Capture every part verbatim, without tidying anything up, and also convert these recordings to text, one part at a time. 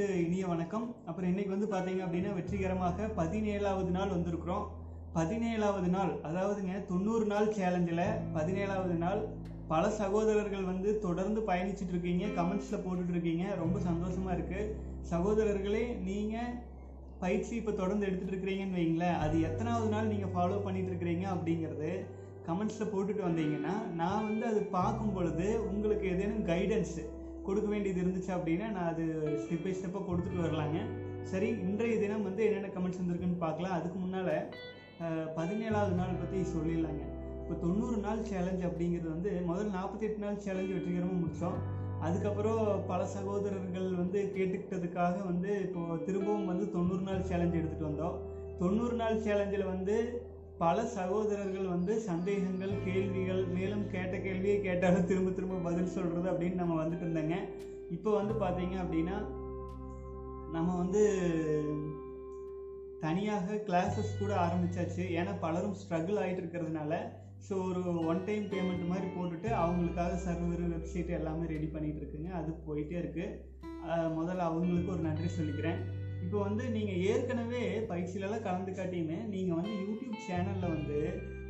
அனைவருக்கும் இனிய வணக்கம். அப்புறம் இன்றைக்கி வந்து பார்த்தீங்க அப்படின்னா வெற்றிகரமாக பதினேழாவது நாள் வந்திருக்கிறோம். பதினேழாவது நாள் அதாவதுங்க தொண்ணூறு நாள் சேலஞ்சில் பதினேழாவது நாள் பல சகோதரர்கள் வந்து தொடர்ந்து பயணிச்சுட்டு இருக்கீங்க, கமெண்ட்ஸில் போட்டுட்ருக்கீங்க. ரொம்ப சந்தோஷமாக இருக்குது சகோதரர்களே. நீங்கள் பயிற்சி இப்போ தொடர்ந்து எடுத்துகிட்டு இருக்கிறீங்கன்னு வைங்களேன், அது எத்தனாவது நாள் நீங்கள் ஃபாலோ பண்ணிகிட்ருக்கிறீங்க அப்படிங்கிறது கமெண்ட்ஸில் போட்டுட்டு வந்தீங்கன்னா நான் வந்து அது பார்க்கும் பொழுது உங்களுக்கு ஏதேனும் கைடன்ஸு கொடுக்க வேண்டியது இருந்துச்சு அப்படின்னா நான் அது ஸ்டெப் பை ஸ்டெப்பாக கொடுத்துட்டு வரலாங்க. சரி, இன்றைய தினம் வந்து என்னென்ன கமெண்ட்ஸ் வந்திருக்குன்னு பார்க்கலாம். அதுக்கு முன்னால் பதினேழாவது நாள் பற்றி சொல்லிடலாங்க. இப்போ தொண்ணூறு நாள் சேலஞ்ச் அப்படிங்கிறது வந்து முதல் நாற்பத்தி எட்டு நாள் சேலஞ்சு வெற்றிகரமாக முடித்தோம். அதுக்கப்புறம் பல சகோதரர்கள் வந்து கேட்டுக்கிட்டதுக்காக வந்து இப்போது திரும்பவும் வந்து தொண்ணூறு நாள் சேலஞ்சு எடுத்துகிட்டு வந்தோம். தொண்ணூறு நாள் சேலஞ்சில் வந்து பல சகோதரர்கள் வந்து சந்தேகங்கள், கேள்விகள், மேலும் கேட்ட கேள்வியை கேட்டாலும் திரும்ப திரும்ப பதில் சொல்கிறது அப்படின்னு நம்ம வந்துட்டு இருந்தோங்க. இப்போ வந்து பார்த்தீங்க அப்படின்னா நம்ம வந்து தனியாக கிளாஸஸ் கூட ஆரம்பித்தாச்சு. ஏன்னா பலரும் ஸ்ட்ரகிள் ஆகிட்டு இருக்கிறதுனால ஸோ ஒரு ஒன் டைம் பேமெண்ட் மாதிரி போட்டுட்டு அவங்களுக்காக சர்வர், வெப்சைட் எல்லாமே ரெடி பண்ணிகிட்டு இருக்குங்க. அது போயிட்டே இருக்குது. முதல்ல அவங்களுக்கு ஒரு நன்றி சொல்லிக்கிறேன். இப்போ வந்து நீங்கள் ஏற்கனவே பயிற்சியிலலாம் கலந்து காட்டியுமே நீங்கள் வந்து யூடியூப் சேனலில் வந்து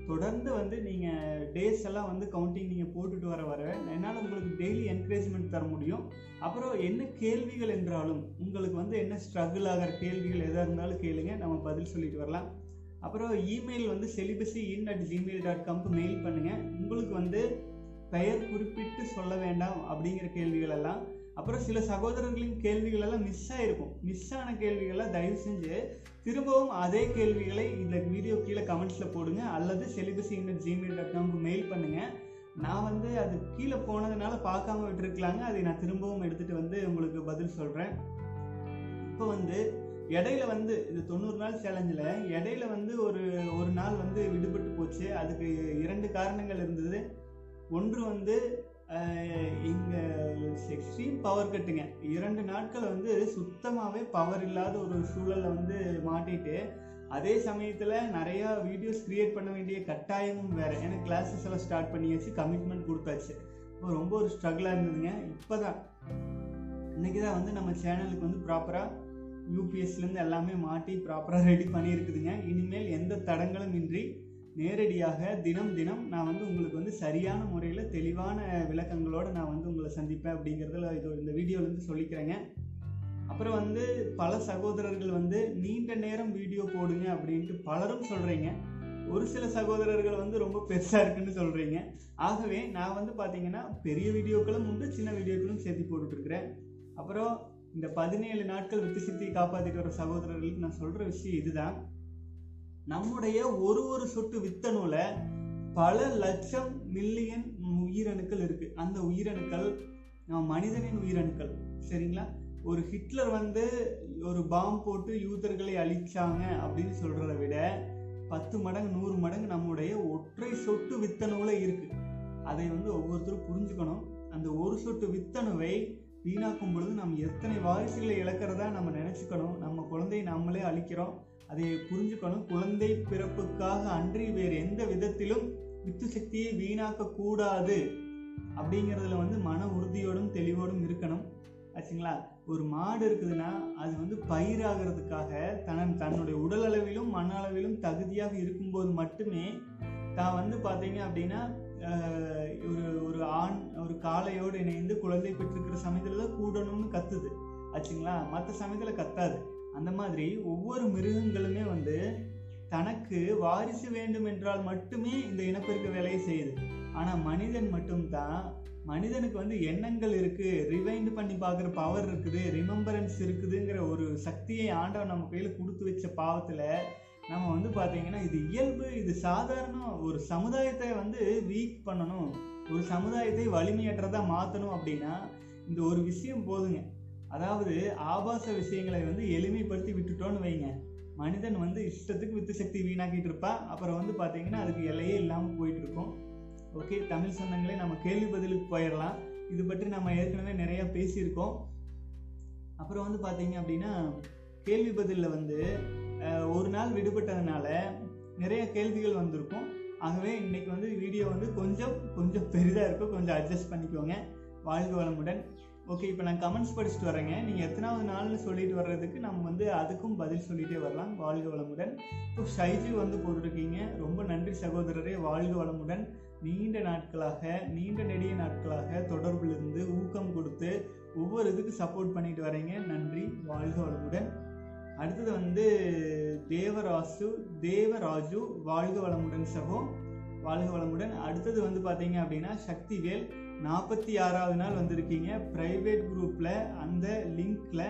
தொடர்ந்து வந்து நீங்கள் டேஸ் எல்லாம் வந்து கவுண்டிங் நீங்கள் போட்டுட்டு வர வர என்னால் உங்களுக்கு டெய்லி என்கரேஜ்மெண்ட் தர முடியும். அப்புறம் என்ன கேள்விகள் என்றாலும் உங்களுக்கு வந்து என்ன ஸ்ட்ரகிள் ஆகிற கேள்விகள் எதாக இருந்தாலும் கேளுங்க, நம்ம பதில் சொல்லிட்டு வரலாம். அப்புறம் இமெயில் வந்து celibacy in at Gmail dot காம்க்கு மெயில் பண்ணுங்கள். உங்களுக்கு வந்து பெயர் குறிப்பிட்டு சொல்ல வேண்டாம் அப்படிங்கிற கேள்விகள் எல்லாம், அப்புறம் சில சகோதரர்களின் கேள்விகள் எல்லாம் மிஸ் ஆகிருக்கும். மிஸ் ஆன கேள்விகள்லாம் தயவு செஞ்சு திரும்பவும் அதே கேள்விகளை இந்த வீடியோ கீழே கமெண்ட்ஸில் போடுங்க, அல்லது செலிபசி இன்னட் ஜிமெயில் டாட் காம்க்கு மெயில் பண்ணுங்கள். நான் வந்து அது கீழே போனதுனால பார்க்காம விட்டுருக்கலாங்க, அதை நான் திரும்பவும் எடுத்துகிட்டு வந்து உங்களுக்கு பதில் சொல்கிறேன். இப்போ வந்து இடையில வந்து இந்த தொண்ணூறு நாள் சேலஞ்சில் இடையில வந்து ஒரு ஒரு நாள் வந்து விடுபட்டு போச்சு. அதுக்கு இரண்டு காரணங்கள் இருந்தது. ஒன்று வந்து எங்கள் எக்ஸ்ட்ரீம் பவர் கட்டுங்க. இரண்டு நாட்கள் வந்து சுத்தமாகவே பவர் இல்லாத ஒரு சூழலில் வந்து மாட்டிட்டு, அதே சமயத்தில் நிறையா வீடியோஸ் க்ரியேட் பண்ண வேண்டிய கட்டாயமும் வேறு. ஏன்னா கிளாஸஸ் எல்லாம் ஸ்டார்ட் பண்ணியாச்சு, கமிட்மெண்ட் கொடுத்தாச்சு. இப்போ ரொம்ப ஒரு ஸ்ட்ரகிளாக இருந்ததுங்க. இப்போ தான் இன்றைக்கி தான் வந்து நம்ம சேனலுக்கு வந்து ப்ராப்பராக யூபிஎஸ்லேருந்து எல்லாமே மாட்டி ப்ராப்பராக ரெடி பண்ணியிருக்குதுங்க. இனிமேல் எந்த தடங்களும் இன்றி நேரடியாக தினம் தினம் நான் வந்து உங்களுக்கு வந்து சரியான முறையில் தெளிவான விளக்கங்களோடு நான் வந்து உங்களை சந்திப்பேன் அப்படிங்கிறதுல இது இந்த வீடியோலேருந்து சொல்லிக்கிறேங்க. அப்புறம் வந்து பல சகோதரர்கள் வந்து நீண்ட நேரம் வீடியோ போடுங்க அப்படின்ட்டு பலரும் சொல்கிறீங்க. ஒரு சில சகோதரர்கள் வந்து ரொம்ப பெருசாக இருக்குன்னு சொல்கிறீங்க. ஆகவே நான் வந்து பார்த்திங்கன்னா பெரிய வீடியோக்களும் உண்டு, சின்ன வீடியோக்களும் சேர்த்து போட்டுட்ருக்கிறேன். அப்புறம் இந்த பதினேழு நாட்கள் விட்டு சித்தி காப்பாற்றிட்டு வர சகோதரர்களுக்கு நான் சொல்கிற விஷயம் இதுதான். நம்முடைய ஒரு ஒரு சொட்டு வித்தணுல பல லட்சம் மில்லியன் உயிரணுக்கள் இருக்குது. அந்த உயிரணுக்கள் நம்ம மனிதனின் உயிரணுக்கள், சரிங்களா? ஒரு ஹிட்லர் வந்து ஒரு பாம்பு போட்டு யூதர்களை அழிச்சாங்க அப்படின்னு சொல்கிறத விட பத்து மடங்கு நூறு மடங்கு நம்முடைய ஒற்றை சொட்டு வித்தணுவில் இருக்குது. அதை வந்து ஒவ்வொருத்தரும் புரிஞ்சுக்கணும். அந்த ஒரு சொட்டு வித்தணுவை வீணாக்கும் பொழுது நம்ம எத்தனை வாரிசுகளை இழக்கிறதா நம்ம நினச்சிக்கணும். நம்ம குழந்தையை நம்மளே அழிக்கிறோம், அதை புரிஞ்சுக்கணும். குழந்தை பிறப்புக்காக அன்றி வேறு எந்த விதத்திலும் வித்து சக்தியை வீணாக்கக்கூடாது அப்படிங்கிறதுல வந்து மன உறுதியோடும் தெளிவோடும் இருக்கணும், ஆச்சுங்களா? ஒரு மாடு இருக்குதுன்னா அது வந்து பயிராகிறதுக்காக தன் தன்னுடைய உடல் அளவிலும் மன அளவிலும் தகுதியாக இருக்கும்போது மட்டுமே தான் வந்து பார்த்தீங்க அப்படின்னா ஒரு ஒரு ஆண் ஒரு காளையோடு இணைந்து குழந்தை பெற்றிருக்கிற சமயத்தில் தான் கூடணும்னு கத்துது, ஆச்சுங்களா? மற்ற சமயத்தில் கத்தாது. அந்த மாதிரி ஒவ்வொரு மிருகங்களுமே வந்து தனக்கு வாரிசு வேண்டும் என்றால் மட்டுமே இந்த இனப்பெருக்க வேலையை செய்யுது. ஆனால் மனிதன் மட்டும்தான், மனிதனுக்கு வந்து எண்ணங்கள் இருக்குது, ரிவைண்ட் பண்ணி பார்க்குற பவர் இருக்குது, ரிமெம்பரன்ஸ் இருக்குதுங்கிற ஒரு சக்தியை ஆண்டவன் நம்ம கையில் கொடுத்து வச்ச பாவத்தில் நம்ம வந்து பார்த்தீங்கன்னா இது இயல்பு, இது சாதாரணம். ஒரு சமுதாயத்தை வந்து வீக் பண்ணணும், ஒரு சமுதாயத்தை வலிமையற்றதாக மாற்றணும் அப்படின்னா இந்த ஒரு விஷயம் போதுங்க. அதாவது ஆபாச விஷயங்களை வந்து எளிமைப்படுத்தி விட்டுட்டோன்னு வைங்க, மனிதன் வந்து இஷ்டத்துக்கு வித்து சக்தி வீணாக்கிட்டு இருப்பான். அப்புறம் வந்து பார்த்தீங்கன்னா அதுக்கு எல்லையே இல்லாமல் போயிட்டு இருக்கும். ஓகே தமிழ் சொந்தங்களே, நம்ம கேள்வி பதிலுக்கு போயிடலாம். இது பற்றி நம்ம ஏற்கனவே நிறையா பேசியிருக்கோம். அப்புறம் வந்து பார்த்தீங்க அப்படின்னா கேள்வி பதிலில் வந்து ஒரு நாள் விடுபட்டதுனால நிறைய கேள்விகள் வந்திருக்கும். ஆகவே இன்றைக்கி வந்து வீடியோ வந்து கொஞ்சம் கொஞ்சம் பெரிதாக இருக்கும், கொஞ்சம் அட்ஜஸ்ட் பண்ணிக்கோங்க. வாழ்க வளமுடன். ஓகே, இப்போ நான் கமெண்ட்ஸ் படிச்சுட்டு வரேங்க. நீங்கள் எத்தனாவது நாள்னு சொல்லிட்டு வர்றதுக்கு நம்ம வந்து அதுக்கும் பதில் சொல்லிகிட்டே வரலாம். வாழ்க வளமுடன். இப்போ ஷைஜு வந்து போட்டிருக்கீங்க, ரொம்ப நன்றி சகோதரரே, வாழ்க வளமுடன். நீண்ட நாட்களாக நீண்ட நெடிய நாட்களாக தொடர்பில் இருந்து ஊக்கம் கொடுத்து ஒவ்வொரு இதுக்கு சப்போர்ட் பண்ணிட்டு வரீங்க, நன்றி, வாழ்க வளமுடன். அடுத்தது வந்து தேவராசு தேவராஜு, வாழ்க வளமுடன் சகோ, வாழ்க வளமுடன். அடுத்தது வந்து பார்த்தீங்க அப்படின்னா சக்திவேல், நாற்பத்தி ஆறாவது நாள் வந்திருக்கீங்க. ப்ரைவேட் குரூப்பில் அந்த லிங்கில்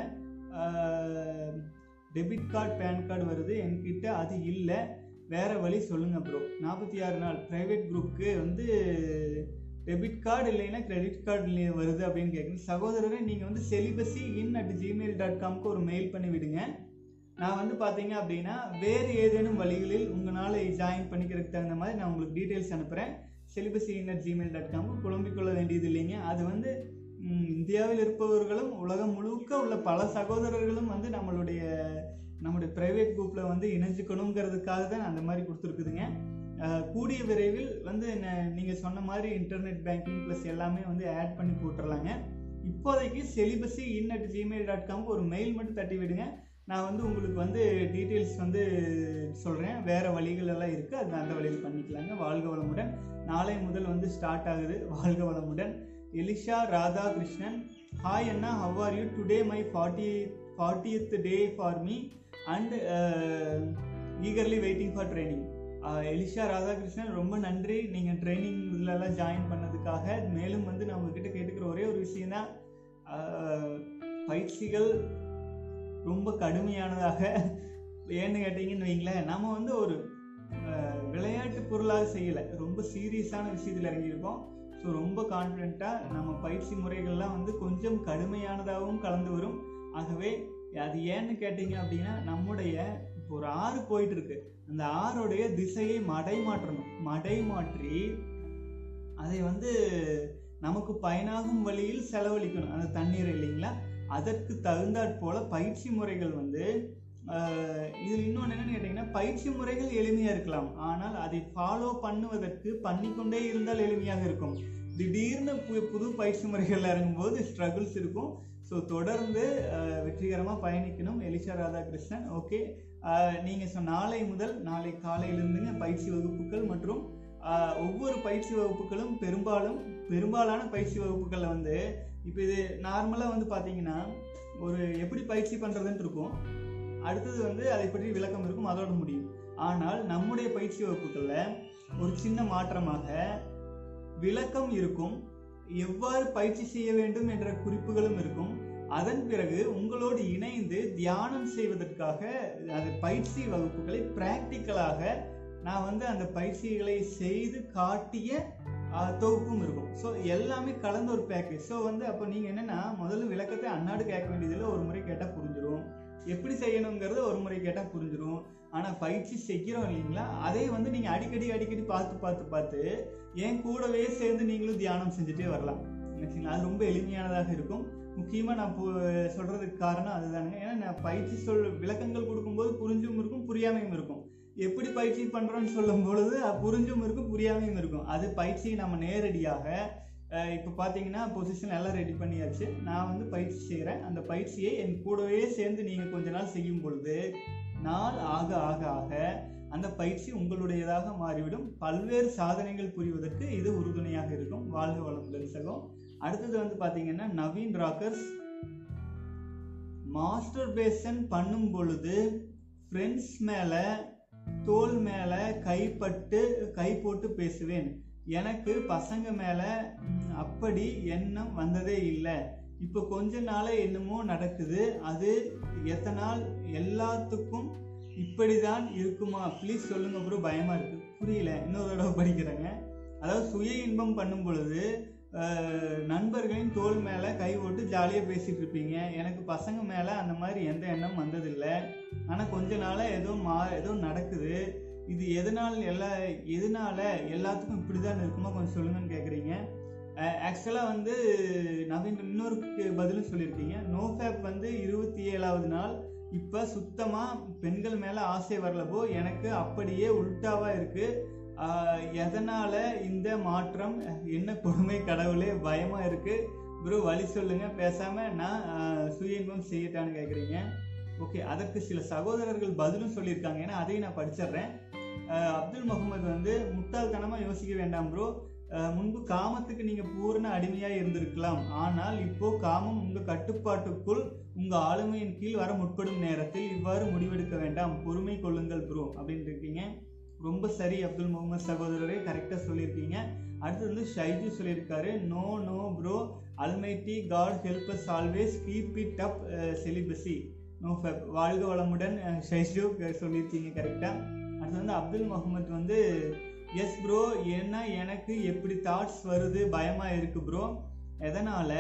டெபிட் கார்டு பேன் கார்டு வருது, என்கிட்ட அது இல்லை, வேறு வழி சொல்லுங்கள் ப்ரோ. நாற்பத்தி ஆறு நாள் ப்ரைவேட் குரூப்புக்கு வந்து டெபிட் கார்டு இல்லைன்னா கிரெடிட் கார்டு வருது அப்படின்னு கேட்குறீங்க சகோதரரை. நீங்கள் வந்து celibacy in at Gmail dot காம்க்கு ஒரு மெயில் பண்ணி விடுங்க. நான் வந்து பார்த்தீங்க அப்படின்னா வேறு ஏதேனும் வழிகளில் உங்களால் ஜாயின் பண்ணிக்கிறதுக்கு தகுந்த மாதிரி நான் உங்களுக்கு டீட்டெயில்ஸ் அனுப்புகிறேன். Celibacy in at Gmail dot காம்க்கு குழம்பிக்கொள்ள வேண்டியது இல்லைங்க. அது வந்து இந்தியாவில் இருப்பவர்களும் உலகம் முழுக்க உள்ள பல சகோதரர்களும் வந்து நம்மளுடைய நம்முடைய ப்ரைவேட் குரூப்பில் வந்து இணைஞ்சுக்கணுங்கிறதுக்காக தான் அந்த மாதிரி கொடுத்துருக்குதுங்க. கூடிய விரைவில் வந்து நீங்கள் சொன்ன மாதிரி இன்டர்நெட் பேங்கிங் ப்ளஸ் எல்லாமே வந்து ஆட் பண்ணி போட்டுடலாங்க. இப்போதைக்கு celibacy in at Gmail dot காம்க்கு ஒரு மெயில் மட்டும் தட்டி விடுங்க. நான் வந்து உங்களுக்கு வந்து டீட்டெயில்ஸ் வந்து சொல்கிறேன். வேறு வழிகள் எல்லாம் இருக்குது, அது அந்த வழியில் பண்ணிக்கலாங்க. வாழ்க வளமுடன். நாளை முதல் வந்து ஸ்டார்ட் ஆகுது, வாழ்க வளமுடன். எலிஷா ராதாகிருஷ்ணன், ஹாய் அண்ணா, how are you today, my forty fortieth day for me and eagerly waiting for training. Elisha Radhakrishnan, ரொம்ப நன்றி நீங்கள் ட்ரைனிங் இதிலெல்லாம் ஜாயின் பண்ணதுக்காக. மேலும் வந்து நான் உங்ககிட்ட கேட்டுக்கிற ஒரே ஒரு விஷயம்னா, பயிற்சிகள் ரொம்ப கடுமையானதாக ஏன்னு கேட்டிங்கன்னு வைங்களேன், நம்ம வந்து ஒரு விளையாட்டு பொருளாக செய்யலை, ரொம்ப சீரியஸான விஷயத்தில் இறங்கியிருக்கோம். ஸோ ரொம்ப கான்ஃபிடென்ட்டாக நம்ம பயிற்சி முறைகள்லாம் வந்து கொஞ்சம் கடுமையானதாகவும் கலந்து வரும். ஆகவே அது ஏன்னு கேட்டிங்க அப்படின்னா, நம்முடைய ஒரு ஆறு போயிட்டு இருக்கு, அந்த ஆறுடைய திசையை மடை மாற்றணும். மடை மாற்றி அதை வந்து நமக்கு பயனாகும் வழியில் செலவழிக்கணும் அந்த தண்ணீர் இல்லைங்களா. அதற்கு தகுந்தாற் போல பயிற்சி முறைகள் வந்து இதில் இன்னொன்று என்னன்னு கேட்டிங்கன்னா, பயிற்சி முறைகள் எளிமையாக இருக்கலாம், ஆனால் அதை ஃபாலோ பண்ணுவதற்கு பண்ணிக்கொண்டே இருந்தால் எளிமையாக இருக்கும். திடீர்னு பு புது பயிற்சி முறைகள் இறங்கும்போது ஸ்ட்ரகிள்ஸ் இருக்கும். ஸோ தொடர்ந்து வெற்றிகரமாக பயணிக்கணும். எலிஷா ராதாகிருஷ்ணன், ஓகே, நீங்கள் சொன்ன நாளை முதல் நாளை காலையிலிருந்துங்க பயிற்சி வகுப்புகள் மற்றும் ஒவ்வொரு பயிற்சி வகுப்புகளும் பெரும்பாலும் பெரும்பாலான பயிற்சி வகுப்புகளில் வந்து இப்போ இது நார்மலாக வந்து பார்த்தீங்கன்னா ஒரு எப்படி பயிற்சி பண்ணுறதுன்னு இருக்கும், அடுத்தது வந்து அதை பற்றி விளக்கம் இருக்கும், அதோட முடியும். ஆனால் நம்முடைய பயிற்சி வகுப்புகளில் ஒரு சின்ன மாற்றமாக விளக்கம் இருக்கும், எவ்வாறு பயிற்சி செய்ய வேண்டும் என்ற குறிப்புகளும் இருக்கும். அதன் பிறகு உங்களோடு இணைந்து தியானம் செய்வதற்காக அந்த பயிற்சி வகுப்புகளை பிராக்டிக்கலாக நான் வந்து அந்த பயிற்சிகளை செய்து காட்டிய தொகுப்பும் இருக்கும். ஸோ எல்லாமே கலந்த ஒரு பேக்கேஜ். ஸோ வந்து அப்போ நீங்கள் என்னென்னா, முதல்ல விளக்கத்தை அன்னாடு கேட்க வேண்டியதில்லை, ஒரு முறை கேட்டால் புரிஞ்சிடும். எப்படி செய்யணுங்கிறது ஒரு முறை கேட்டால் புரிஞ்சிடும். ஆனால் பயிற்சி செய்கிறோம் இல்லைங்களா, அதே வந்து நீங்கள் அடிக்கடி அடிக்கடி பார்த்து பார்த்து பார்த்து என் கூடவே சேர்ந்து நீங்களும் தியானம் செஞ்சுட்டே வரலாம் சரிங்களா. அது ரொம்ப எளிமையானதாக இருக்கும். முக்கியமாக நான் சொல்கிறதுக்கு காரணம் அதுதானுங்க. ஏன்னா நான் பயிற்சி சொல் விளக்கங்கள் கொடுக்கும்போது புரிஞ்சும் இருக்கும் புரியாமையும் இருக்கும். எப்படி பயிற்சி பண்ணுறோன்னு சொல்லும் பொழுது புரிஞ்சும் இருக்கும் புரியாமையும் இருக்கும். அது பயிற்சியை நம்ம நேரடியாக இப்போ பார்த்தீங்கன்னா பொசிஷன் எல்லாம் ரெடி பண்ணியாச்சு, நான் வந்து பயிற்சி செய்கிறேன். அந்த பயிற்சியை என் கூடவே சேர்ந்து நீங்கள் கொஞ்ச நாள் செய்யும் பொழுது நாள் ஆக ஆக ஆக அந்த பயிற்சி உங்களுடையதாக மாறிவிடும். பல்வேறு சாதனைகள் புரிவதற்கு இது உறுதுணையாக இருக்கும். வாழ்க வளமுடன் சகம். அடுத்தது வந்து பார்த்தீங்கன்னா நவீன் ராக்கர்ஸ், மாஸ்டர் பேசன் பண்ணும் பொழுது ஃப்ரெண்ட்ஸ் மேலே தோல் மேலே கைப்பட்டு கை போட்டு பேசுவேன், எனக்கு பசங்க மேலே அப்படி எண்ணம் வந்ததே இல்லை, இப்போ கொஞ்ச நாளே என்னமோ நடக்குது, அது எத்தனால் எல்லாத்துக்கும் இப்படி தான் இருக்குமா, ப்ளீஸ் சொல்லுங்கள் ப்ரோ, பயமாக இருக்குது. புரியல, இன்னொரு தடவை படிக்கிறேங்க. அதாவது சுய இன்பம் பண்ணும் பொழுது நண்பர்களின் தோல் மேலே கை போட்டு ஜாலியாக பேசிகிட்டு இருப்பீங்க, எனக்கு பசங்க மேலே அந்த மாதிரி எந்த எண்ணம் வந்ததில்லை, ஆனால் கொஞ்ச நாளாக ஏதோ மா ஏதோ நடக்குது, இது எதனால் எல்லா எதனால் எல்லாத்துக்கும் இப்படி தான் இருக்குமா, கொஞ்சம் சொல்லுங்கன்னு கேட்குறீங்க. ஆக்சுவலாக வந்து நவீன் இன்னொரு பதிலும் சொல்லியிருக்கீங்க. நோஃபேப் வந்து இருபத்தி ஏழாவது நாள், இப்போ சுத்தமாக பெண்கள் மேலே ஆசை வரலப்போ எனக்கு அப்படியே உல்ட்டாவாக இருக்குது, எதனால் இந்த மாற்றம், என்ன கொடுமை கடவுளே, பயமாக இருக்குது, ப்ரோ வழி சொல்லுங்கள், பேசாமல் நான் சுய இன்பம் செய்யட்டான்னு கேட்குறீங்க. ஓகே, அதற்கு சில சகோதரர்கள் பதிலும் சொல்லியிருக்காங்க, ஏன்னா அதையும் நான் படிச்சிடுறேன். அப்துல் முகமது வந்து, முட்டாள்தனமாக யோசிக்க வேண்டாம் ப்ரோ, முன்பு காமத்துக்கு நீங்கள் பூர்ண அடிமையாக இருந்திருக்கலாம், ஆனால் இப்போது காமம் உங்கள் கட்டுப்பாட்டுக்குள் உங்கள் ஆளுமையின் கீழ் வர முற்படும் நேரத்தில் இவ்வாறு முடிவெடுக்க வேண்டாம், பொறுமை கொள்ளுங்கள் ப்ரோ அப்படின்னு இருக்கீங்க. ரொம்ப சரி அப்துல் முகமது சகோதரரே, கரெக்டாக சொல்லியிருக்கீங்க. அடுத்து வந்து ஷைஜு சொல்லியிருக்காரு, no no bro, almighty God help us always, keep it up celibacy, no fap, வாழ்க வளமுடன் ஷைஜு சொல்லியிருக்கீங்க கரெக்டாக. அடுத்து வந்து அப்துல் முகமது வந்து, எஸ் ப்ரோ, ஏன்னா எனக்கு எப்படி தாட்ஸ் வருது, பயமாக இருக்குது ப்ரோ, எதனால்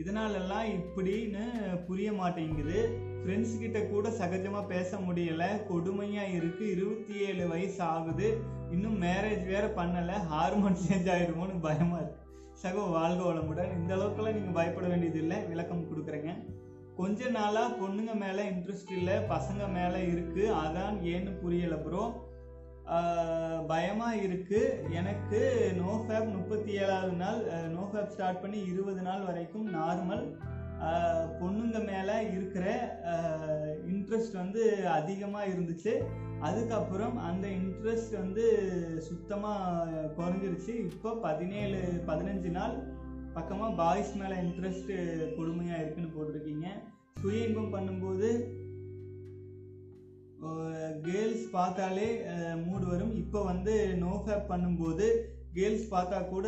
இதனாலெல்லாம் இப்படின்னு புரிய மாட்டேங்குது, ஃப்ரெண்ட்ஸ்கிட்ட கூட சகஜமாக பேச முடியலை, கொடுமையாக இருக்குது, இருபத்தி ஏழு வயசு ஆகுது, இன்னும் மேரேஜ் வேறு பண்ணலை, ஹார்மோன் சேஞ்ச் ஆகிடுமோன்னு பயமாக இருக்குது. சகோ வாழ்க வளமுடன். இந்த அளவுக்குலாம் நீங்கள் பயப்பட வேண்டியதில்லை, விளக்கம் கொடுக்குறேங்க. கொஞ்ச நாளாக பொண்ணுங்க மேலே இன்ட்ரெஸ்ட் இல்லை, பசங்க மேலே இருக்குது, அதான் ஏன்னு புரியலை ப்ரோ, பயமாக இருக்குது எனக்கு. நோ ஃபேப் முப்பத்தி ஏழாவது நாள் நோ ஃபேப் ஸ்டார்ட் பண்ணி இருபது நாள் வரைக்கும் நார்மல். பொண்ணுங்க மேலே இருக்கிற இன்ட்ரெஸ்ட் வந்து அதிகமாக இருந்துச்சு, அதுக்கப்புறம் அந்த இன்ட்ரெஸ்ட் வந்து சுத்தமாக குறைஞ்சிருச்சு. இப்போ பதினேழு பதினஞ்சு நாள் பக்கமாக பாய்ஸ் மேலே இன்ட்ரெஸ்ட்டு கொடுமையாக இருக்குதுன்னு போட்டிருக்கீங்க. சுய இன்பம் பண்ணும்போது கேர்ள்ஸ் பார்த்தாலே மூடு வரும், இப்போ வந்து நோ ஃபேப் பண்ணும்போது கேர்ள்ஸ் பார்த்தா கூட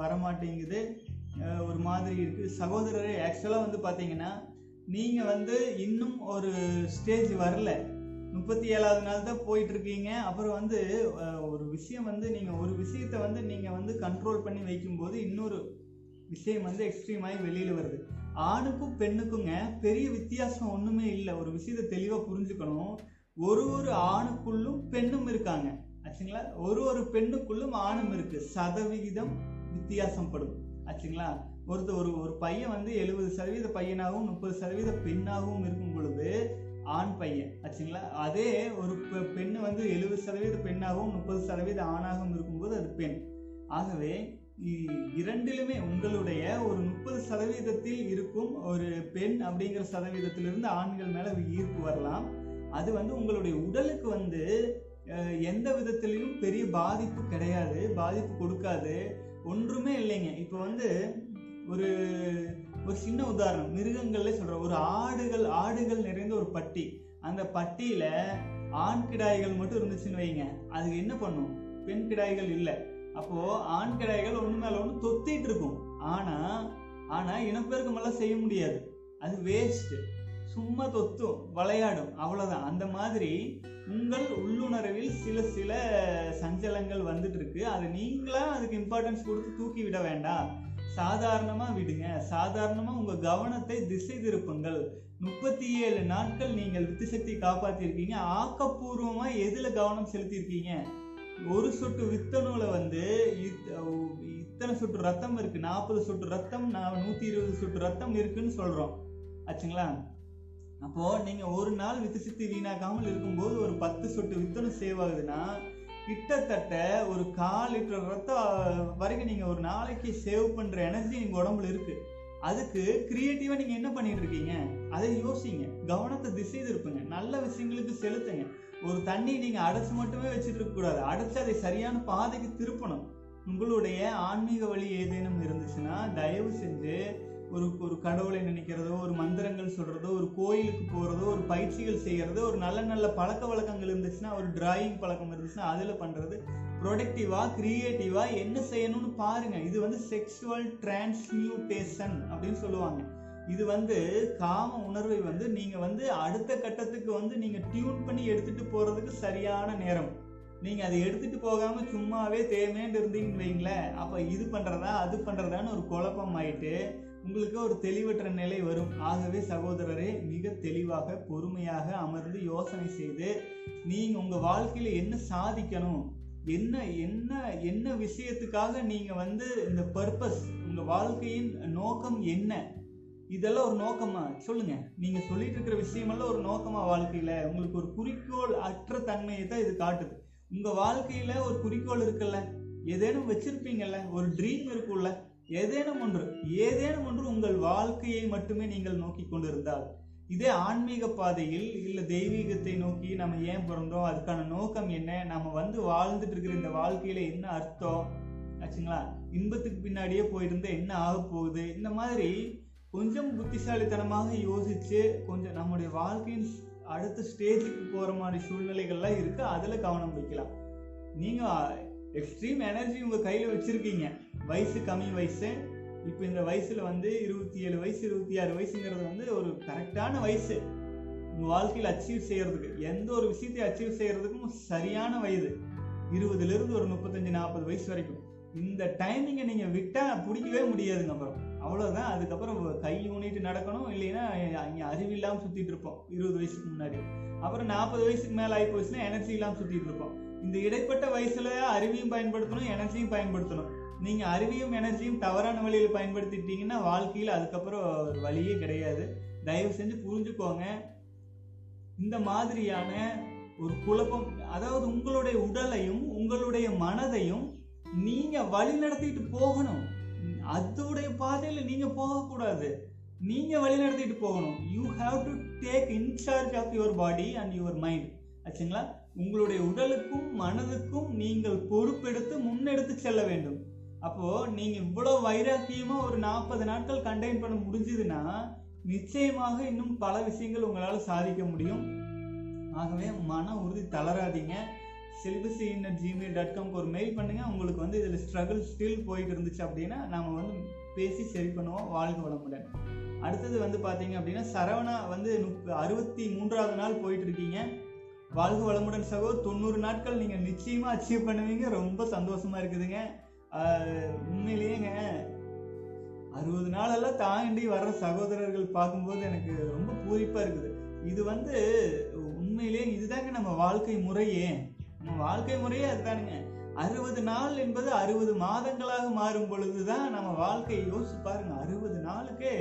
வரமாட்டேங்குது, ஒரு மாதிரி இருக்குது. சகோதரர் ஆக்சுவலாக வந்து பார்த்தீங்கன்னா நீங்கள் வந்து இன்னும் ஒரு ஸ்டேஜ் வரல, முப்பத்தி ஏழாவது நாள் தான் போயிட்டுருக்கீங்க. அப்புறம் வந்து ஒரு விஷயம் வந்து நீங்கள் ஒரு விஷயத்தை வந்து நீங்கள் வந்து கண்ட்ரோல் பண்ணி வைக்கும்போது இன்னொரு விஷயம் வந்து எக்ஸ்ட்ரீமாகி வெளியில் வருது. ஆணுக்கும் பெண்ணுக்குங்க பெரிய வித்தியாசம் ஒன்றுமே இல்லை, ஒரு விஷயத்தை தெளிவாக புரிஞ்சுக்கணும். ஒரு ஒரு ஆணுக்குள்ளும் பெண்ணும் இருக்காங்க ஆச்சுங்களா, ஒரு ஒரு பெண்ணுக்குள்ளும் ஆணும் இருக்குது, சதவிகிதம் வித்தியாசம் படும் ஆச்சுங்களா. ஒருத்தர் ஒரு ஒரு பையன் வந்து எழுபது சதவீத பையனாகவும் முப்பது சதவீத பெண்ணாகவும் இருக்கும் பொழுது ஆண் பையன் ஆச்சுங்களா. அதே ஒரு பெண்ணு வந்து எழுபது சதவீத பெண்ணாகவும் முப்பது சதவீத ஆணாகவும் இருக்கும்போது அது பெண். ஆகவே இரண்டிலுமே உங்களுடைய ஒரு முப்பது சதவீதத்தில் இருக்கும் ஒரு பெண் அப்படிங்கிற சதவீதத்திலிருந்து ஆண்கள் மேலே ஈர்ப்பு வரலாம். அது வந்து உங்களுடைய உடலுக்கு வந்து எந்த விதத்திலையும் பெரிய பாதிப்பு கிடையாது, பாதிப்பு கொடுக்காது, ஒன்றுமே இல்லைங்க. இப்போ வந்து ஒரு ஒரு சின்ன உதாரணம், மிருகங்கள்ல சொல்கிறேன், ஒரு ஆடுகள் ஆடுகள் நிறைந்த ஒரு பட்டி, அந்த பட்டியில் ஆண் கிடாய்கள் மட்டும் இருந்துச்சுன்னு வைங்க, அது என்ன பண்ணும்? பெண் கிடாய்கள் இல்லை. அப்போது ஆண் கிடாய்கள் ஒன்று மேலே ஒன்று தொத்திட்டு இருக்கும், ஆனால் ஆனால் இனப்பெருக்கமெல்லாம் செய்ய முடியாது, அது வேஸ்ட்டு, சும்மா தொத்தும் விளையாடும் அவ்வளோதான். அந்த மாதிரி உங்கள் உள்ளுணர்வில் சில சில சஞ்சலங்கள் வந்துட்டு இருக்கு, அது நீங்களாக அதுக்கு இம்பார்ட்டன்ஸ் கொடுத்து தூக்கி விட வேண்டாம், சாதாரணமாக விடுங்க, சாதாரணமாக உங்கள் கவனத்தை திசை திருப்புங்கள். முப்பத்தி ஏழு நாட்கள் நீங்கள் வித்துசக்தி காப்பாற்றிருக்கீங்க, ஆக்கப்பூர்வமாக எதில் கவனம் செலுத்தியிருக்கீங்க? ஒரு சொட்டு வித்தணுல வந்து இத்தனை சொட்டு ரத்தம் இருக்கு, நாற்பது சொட்டு ரத்தம், நூற்றி இருபது சொட்டு ரத்தம் இருக்குன்னு சொல்கிறோம் ஆச்சுங்களா. அப்போது நீங்கள் ஒரு நாள் வித்து சித்தி வீணாக்காமல் இருக்கும்போது ஒரு பத்து சொட்டு வித்தனும் சேவ் ஆகுதுன்னா கிட்டத்தட்ட ஒரு கால் லிட்டர் ரத்தம் வரைக்கும் நீங்கள் ஒரு நாளைக்கு சேவ் பண்ணுற எனர்ஜி எங்கள் உடம்புல இருக்குது. அதுக்கு க்ரியேட்டிவாக நீங்கள் என்ன பண்ணிகிட்ருக்கீங்க அதை யோசிங்க, கவனத்தை திசை திருப்புங்க, நல்ல விஷயங்களுக்கு செலுத்துங்க. ஒரு தண்ணி நீங்கள் அடைச்சி மட்டுமே வச்சுட்டு இருக்கக்கூடாது, அடைச்சி அதை சரியான பாதைக்கு திருப்பணும். உங்களுடைய ஆன்மீக வழி ஏதேனும் இருந்துச்சுன்னா தயவு செஞ்சு ஒரு ஒரு கடவுளை நினைக்கிறதோ, ஒரு மந்திரங்கள் சொல்கிறதோ, ஒரு கோயிலுக்கு போகிறதோ, ஒரு பயிற்சிகள் செய்கிறதோ, ஒரு நல்ல நல்ல பழக்க வழக்கங்கள் இருந்துச்சுன்னா, ஒரு டிராயிங் பழக்கம் இருந்துச்சுன்னா அதில் பண்ணுறது, ப்ரொடக்டிவாக க்ரியேட்டிவாக என்ன செய்யணும்னு பாருங்கள். இது வந்து செக்ஷுவல் டிரான்ஸ்மியூட்டேஷன் அப்படின்னு சொல்லுவாங்க. இது வந்து காம உணர்வை வந்து நீங்கள் வந்து அடுத்த கட்டத்துக்கு வந்து நீங்கள் டியூன் பண்ணி எடுத்துகிட்டு போகிறதுக்கு சரியான நேரம். நீங்கள் அதை எடுத்துகிட்டு போகாமல் சும்மாவே தேமேண்டு இருந்தீங்கன்னு வைங்களேன், அப்போ இது பண்ணுறதா அது பண்ணுறதான்னு ஒரு குழப்பம் ஆகிட்டு உங்களுக்கு ஒரு தெளிவற்ற நிலை வரும். ஆகவே சகோதரரே, மிக தெளிவாக பொறுமையாக அமர்ந்து யோசனை செய்து நீங்கள் உங்கள் வாழ்க்கையில் என்ன சாதிக்கணும், என்ன என்ன என்ன விஷயத்துக்காக நீங்கள் வந்து இந்த பர்பஸ், உங்கள் வாழ்க்கையின் நோக்கம் என்ன, இதெல்லாம் ஒரு நோக்கமாக சொல்லுங்கள். நீங்கள் சொல்லிட்டு இருக்கிற விஷயமெல்லாம் ஒரு நோக்கமாக வாழ்க்கையில் உங்களுக்கு ஒரு குறிக்கோள் அற்ற தன்மையை தான் இது காட்டுது. உங்கள் வாழ்க்கையில் ஒரு குறிக்கோள் இருக்குல்ல, ஏதேனும் வச்சுருப்பீங்கள்ல, ஒரு ட்ரீம் இருக்குல்ல, ஏதேனும் ஒன்று ஏதேனும் ஒன்று உங்கள் வாழ்க்கையை மட்டுமே நீங்கள் நோக்கி கொண்டிருந்தால், இதே ஆன்மீக பாதையில் இல்லை தெய்வீகத்தை நோக்கி நம்ம ஏன் பிறந்தோம், அதுக்கான நோக்கம் என்ன, நம்ம வந்து வாழ்ந்துட்டு இருக்கிற இந்த வாழ்க்கையில என்ன அர்த்தம் ஆச்சுங்களா, இன்பத்துக்கு பின்னாடியே போயிருந்தா என்ன ஆக போகுது, இந்த மாதிரி கொஞ்சம் புத்திசாலித்தனமாக யோசிச்சு கொஞ்சம் நம்முடைய வாழ்க்கையின் அடுத்த ஸ்டேஜுக்கு போகிற மாதிரி சூழ்நிலைகள்லாம் இருக்குது. அதில் கவனம் வைக்கலாம். நீங்கள் எக்ஸ்ட்ரீம் எனர்ஜி உங்கள் கையில் வச்சுருக்கீங்க. வயசு கம்மி வயசு, இப்போ இந்த வயசில் வந்து இருபத்தி ஏழு வயசு இருபத்தி ஆறு வயசுங்கிறது வந்து ஒரு கரெக்டான வயசு உங்கள் வாழ்க்கையில் அச்சீவ் செய்கிறதுக்கு. எந்த ஒரு விஷயத்தை அச்சீவ் செய்கிறதுக்கும் சரியான வயது இருபதுலேருந்து ஒரு முப்பத்தஞ்சு நாற்பது வயசு வரைக்கும். இந்த டைமிங்கை நீங்கள் விட்டால் பிடிக்கவே முடியாதுங்க. அப்புறம் அவ்வளோதான். அதுக்கப்புறம் கை ஊனிட்டு நடக்கணும், இல்லைன்னா இங்கே அறிவு இல்லாமல் சுற்றிட்டு இருப்போம் இருபது வயசுக்கு முன்னாடி. அப்புறம் நாற்பது வயசுக்கு மேலே ஆகி போச்சுன்னா எனர்ஜி இல்லாமல் சுற்றிட்டு இருப்போம். இந்த இடைப்பட்ட வயசில் அறிவையும் பயன்படுத்தணும், எனர்ஜியும் பயன்படுத்தணும். நீங்கள் அறிவையும் எனர்ஜியும் தவறான வழியில் பயன்படுத்திட்டீங்கன்னா வாழ்க்கையில் அதுக்கப்புறம் ஒரு வழியே கிடையாது. தயவு செஞ்சு புரிஞ்சுக்கோங்க. இந்த மாதிரியான ஒரு குழப்பம், அதாவது உங்களுடைய உடலையும் உங்களுடைய மனதையும் நீங்கள் வழி நடத்திட்டு போகணும். அதோடைய பாதையில் நீங்கள் போகக்கூடாது, நீங்கள் வழி நடத்திட்டு போகணும். You have to take in charge of your body and your mind ஆச்சுங்களா. உங்களுடைய உடலுக்கும் மனதுக்கும் நீங்கள் பொறுப்பெடுத்து முன்னெடுத்து செல்ல வேண்டும். அப்போது நீங்கள் இவ்வளோ வைராக்கியமாக ஒரு நாற்பது நாட்கள் கண்டெயின் பண்ண முடிஞ்சதுன்னா நிச்சயமாக இன்னும் பல விஷயங்கள் உங்களால் சாதிக்க முடியும். ஆகவே மன உறுதி தளராதீங்க. செலிபசி அட் ஜிமெயில் டாட் காம்க்கு ஒரு மெயில் பண்ணுங்கள். உங்களுக்கு வந்து இதில் ஸ்ட்ரகிள் ஸ்டில் போயிட்டு இருந்துச்சு அப்படின்னா நாம் வந்து பேசி சரி பண்ணுவோம். வாழ்க வளமுடன். அடுத்தது வந்து பார்த்தீங்க அப்படின்னா சரவணா வந்து முப்ப அறுபத்தி மூன்றாவது நாள் போயிட்டுருக்கீங்க. வாழ்க வளமுடன் சகோ. தொண்ணூறு நாட்கள் நீங்கள் நிச்சயமாக அச்சீவ் பண்ணுவீங்க. ரொம்ப சந்தோஷமாக இருக்குதுங்க உண்மையிலேங்க. அறுபது நாளெல்லாம் தாண்டி வர்ற சகோதரர்கள் பார்க்கும்போது எனக்கு ரொம்ப பூரிப்பாக இருக்குது. இது வந்து உண்மையிலே இதுதாங்க நம்ம வாழ்க்கை முறையே. நம்ம வாழ்க்கை முறையே அதுதானுங்க. அறுபது நாள் என்பது அறுபது மாதங்களாக மாறும் பொழுதுதான் நம்ம வாழ்க்கையை யோசிச்சு பாருங்க. அறுபது நாளுக்கே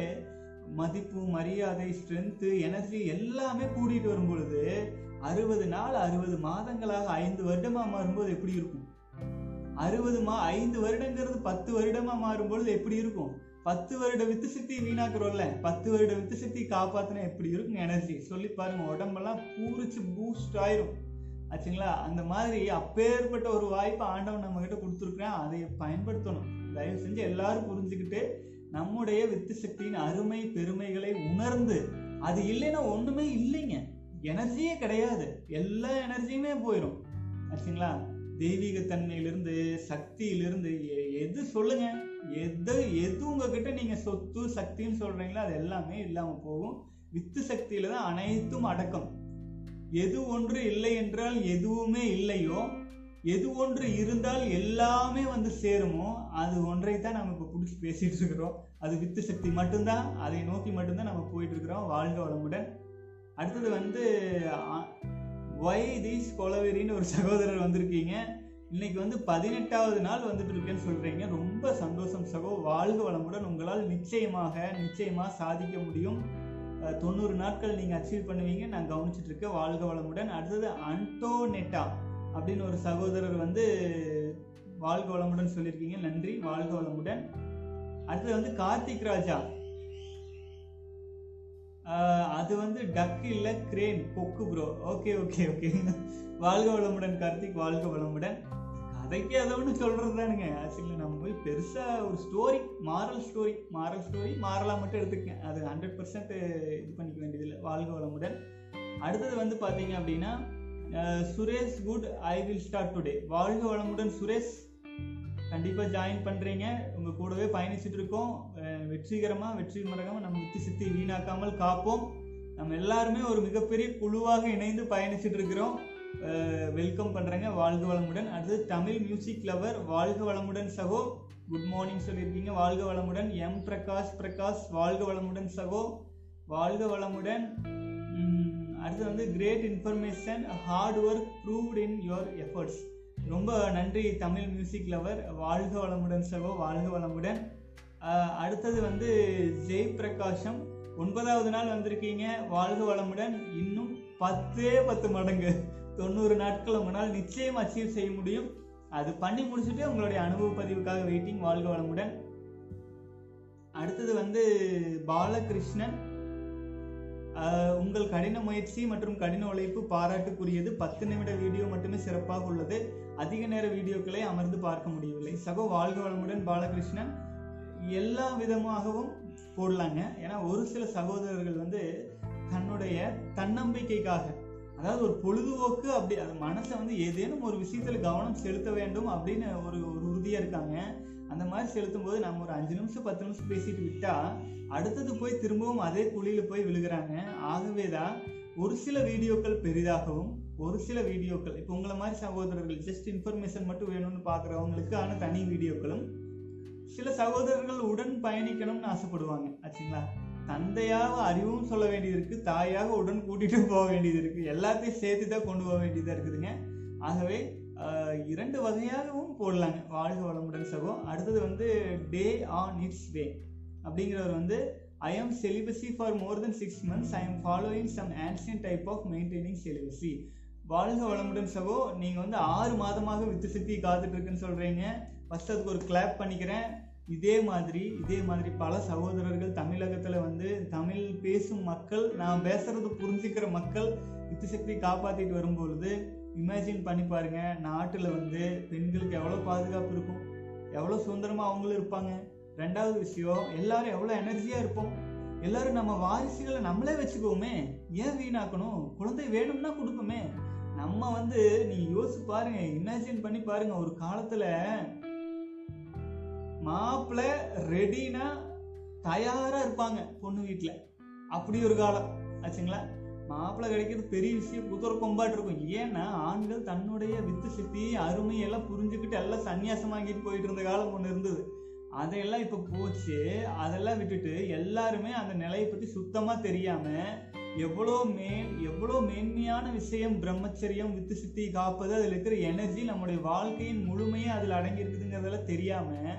மதிப்பு, மரியாதை, ஸ்ட்ரென்த்து, எனர்ஜி எல்லாமே கூட்டிகிட்டு வரும் பொழுது அறுபது நாள் அறுபது மாதங்களாக ஐந்து வருடமாக மாறும்போது எப்படி இருக்கும்? அறுபது மா ஐந்து வருடங்கிறது பத்து வருடமாக மாறும்பொழுது எப்படி இருக்கும்? பத்து வருட வித்து சக்தி வீணாக்குறோம்ல, பத்து வருட வித்து சக்தி காப்பாற்றினா எப்படி இருக்கும் எனர்ஜி சொல்லி பாருங்க. உடம்பெல்லாம் பூரிச்சு பூஸ்ட் ஆயிரும் ஆச்சுங்களா. அந்த மாதிரி அப்பேற்பட்ட ஒரு வாய்ப்பை ஆண்டவன் நம்ம கிட்ட கொடுத்துருக்குறேன். அதை பயன்படுத்தணும். தயவு செஞ்சு எல்லாரும் புரிஞ்சுக்கிட்டு நம்முடைய வித்து சக்தியின் அருமை பெருமைகளை உணர்ந்து, அது இல்லைன்னா ஒண்ணுமே இல்லைங்க, எனர்ஜியே கிடையாது, எல்லா எனர்ஜியுமே போயிடும் ஆச்சுங்களா. தெய்வீகத்தன்மையிலிருந்து சக்தியிலிருந்து எது சொல்லுங்க, எது எது உங்ககிட்ட நீங்க சொத்து சக்தின்னு சொல்றீங்களோ அது எல்லாமே இல்லாம போகும். வித்து சக்தியில தான் அனைத்தும் அடக்கம். எது ஒன்று இல்லை என்றால் எதுவுமே இல்லையோ, எது ஒன்று இருந்தால் எல்லாமே வந்து சேருமோ, அது ஒன்றை தான் நம்ம இப்போ பிடிச்சி பேசிட்டு இருக்கிறோம். அது வித்து சக்தி மட்டும்தான். அதை நோக்கி மட்டும்தான் நம்ம போயிட்டு இருக்கிறோம். வாழ்க வளமுடன். அடுத்தது வந்து ஒய் தீஸ் கொலவெறின்னு ஒரு சகோதரர் வந்திருக்கீங்க. இன்னைக்கு வந்து பதினெட்டாவது நாள் வந்துட்டு இருக்கேன்னு சொல்கிறீங்க. ரொம்ப சந்தோஷம் சகோ. வாழ்க வளமுடன். உங்களால் நிச்சயமாக நிச்சயமாக சாதிக்க முடியும். தொண்ணூறு நாட்கள் நீங்கள் அச்சீவ் பண்ணுவீங்க, நான் கவனிச்சுட்டு இருக்கேன். வாழ்க வளமுடன். அடுத்தது அண்டோனெட்டா அப்படின்னு ஒரு சகோதரர் வந்து வாழ்க வளமுடன் சொல்லியிருக்கீங்க. நன்றி. வாழ்க வளமுடன். அடுத்தது வந்து கார்த்திக் ராஜா. அது வந்து டக் இல்லை கிரேன் கொக்கு ப்ரோ. Okay okay okay. வாழ்க வளமுடன் கார்த்திக். வாழ்க வளமுடன். கதைக்கு அதை ஒன்று சொல்கிறது தானுங்க ஆக்சுவலி. நம்ம போய் பெருசாக ஒரு story moral story moral story மாரலாக மட்டும் எடுத்துக்கேன். அது ஹண்ட்ரட் பர்சன்ட் இது பண்ணிக்க வேண்டியதில்லை. வாழ்க வளமுடன். அடுத்தது வந்து பார்த்தீங்க அப்படின்னா Suresh good. I will start today. வாழ்க வளமுடன் சுரேஷ். கண்டிப்பாக ஜாயின் பண்ணுறீங்க. உங்கள் கூடவே பயணிச்சுட்டு இருக்கோம். வெற்றிகரமாக வெற்றி மறக்காமல் நம்ம வித்து சித்தி வீணாக்காமல் காப்போம். நம்ம எல்லாருமே ஒரு மிகப்பெரிய குழுவாக இணைந்து பயணிச்சுட்டு இருக்கிறோம். வெல்கம் பண்ணுறேங்க. வாழ்க வளமுடன். அடுத்தது தமிழ் மியூசிக் லவர். வாழ்க வளமுடன் சகோ. குட் மார்னிங் சொல்லியிருக்கீங்க. வாழ்க வளமுடன். எம் பிரகாஷ் பிரகாஷ் வாழ்க வளமுடன் சகோ. வாழ்க வளமுடன். அடுத்தது வந்து great information, hard work proved in your efforts. ரொம்ப நன்றி தமிழ் மியூசிக் லவர். வாழ்க வளமுடன் சகோ. வாழ்க வளமுடன். அடுத்தது வந்து ஜெய் பிரகாஷம். ஒன்பதாவது நாள் வந்திருக்கீங்க. வாழ்க வளமுடன். இன்னும் பத்தே பத்து மடங்கு தொண்ணூறு நாட்கள் உங்களால் நிச்சயம் அச்சீவ் செய்ய முடியும். அது பண்ணி முடிச்சுட்டு உங்களுடைய அனுபவ பதிவுக்காக வெயிட்டிங். வாழ்க வளமுடன். அடுத்தது வந்து பாலகிருஷ்ணன், உங்கள் கடின முயற்சி மற்றும் கடின உழைப்பு பாராட்டுக்குரியது. பத்து நிமிட வீடியோ மட்டுமே சிறப்பாக உள்ளது. அதிக நேர வீடியோக்களை அமர்ந்து பார்க்க முடியவில்லை. சகோ வாழ்க வளமுடன். பாலகிருஷ்ணன். எல்லா விதமாகவும் போடலாங்க. ஏன்னா ஒரு சில சகோதரர்கள் வந்து தன்னுடைய தன்னம்பிக்கைக்காக, அதாவது ஒரு பொழுதுபோக்கு அப்படி அது மனசை வந்து ஏதேனும் ஒரு விஷயத்தில் கவனம் செலுத்த வேண்டும் அப்படின்னு ஒரு ஒரு உறுதியாக இருக்காங்க. அந்த மாதிரி செலுத்தும் போது நம்ம ஒரு அஞ்சு நிமிஷம் பத்து நிமிஷம் பேசிட்டு விட்டா அடுத்தது போய் திரும்பவும் அதே குழியில் போய் விழுகிறாங்க. ஆகவேதான் ஒரு சில வீடியோக்கள் பெரிதாகவும் ஒரு சில வீடியோக்கள் இப்போ உங்களை மாதிரி சகோதரர்கள் ஜஸ்ட் இன்ஃபர்மேஷன் மட்டும் வேணும்னு பார்க்குறவங்களுக்கு ஆன தனி வீடியோக்களும், சில சகோதரர்கள் உடன் பயணிக்கணும்னு ஆசைப்படுவாங்க ஆச்சுங்களா. தந்தையாக அறிவும் சொல்ல வேண்டியது இருக்குது, தாயாக உடன் கூட்டிகிட்டு போக வேண்டியது இருக்குது, எல்லாத்தையும் சேர்த்து தான் கொண்டு போக வேண்டியதாக இருக்குதுங்க. ஆகவே இரண்டு வகையாகவும் போடலாங்க. வாழ்க வளமுடன் சகோ. அடுத்தது வந்து டே ஆன் இட்ஸ் டே அப்படிங்கிறவர் வந்து I am celibacy for more than six months I am following some ancient type of maintaining celibacy. வாழ்க வளமுடன் சகோ. நீங்கள் வந்து ஆறு மாதமாக வித்து சுற்றி காத்துட்ருக்குன்னு சொல்கிறீங்க. ஃபஸ்ட் அதுக்கு ஒரு கிளாப் பண்ணிக்கிறேன். இதே மாதிரி இதே மாதிரி பல சகோதரர்கள் தமிழகத்தில் வந்து தமிழ் பேசும் மக்கள், நான் பேசுகிறது புரிஞ்சுக்கிற மக்கள் வித்து சக்தி காப்பாற்றிட்டு வரும்பொழுது இமேஜின் பண்ணி பாருங்கள், நாட்டில் வந்து பெண்களுக்கு எவ்வளோ பாதுகாப்பு இருக்கும், எவ்வளோ சுதந்திரமாக அவங்களும் இருப்பாங்க. ரெண்டாவது விஷயம், எல்லோரும் எவ்வளோ எனர்ஜியாக இருப்போம். எல்லோரும் நம்ம வாரிசுகளை நம்மளே வச்சுக்கோமே, ஏன் வீணாக்கணும்? குழந்தை வேணும்னா கொடுப்போமே. நம்ம வந்து நீங்கள் யோசிச்சு பாருங்கள், இமேஜின் பண்ணி பாருங்கள், ஒரு காலத்தில் மாப்பிள்ள ரெடினா தயாராக இருப்பாங்க பொண்ணு வீட்டில், அப்படி ஒரு காலம் ஆச்சுங்களா. மாப்பிள்ளை கிடைக்கிறது பெரிய விஷயம், குதிரை கொம்பாட்டு இருக்கும். ஏன்னா ஆண்கள் தன்னுடைய வித்து சக்தி அருமையெல்லாம் புரிஞ்சுக்கிட்டு எல்லாம் சன்னியாசமாகிட்டு போயிட்டு இருந்த காலம் ஒன்று இருந்தது. அதையெல்லாம் இப்போ போச்சு. அதெல்லாம் விட்டுட்டு எல்லாருமே அந்த நிலையை பற்றி சுத்தமாக தெரியாமல் எவ்வளோ மேன் எவ்வளோ மேன்மையான விஷயம் பிரம்மச்சரியம், வித்து சித்தி காப்பது, அதில் இருக்கிற எனர்ஜி, நம்முடைய வாழ்க்கையின் முழுமையை அதில் அடங்கியிருக்குதுங்கிறதெல்லாம் தெரியாமல்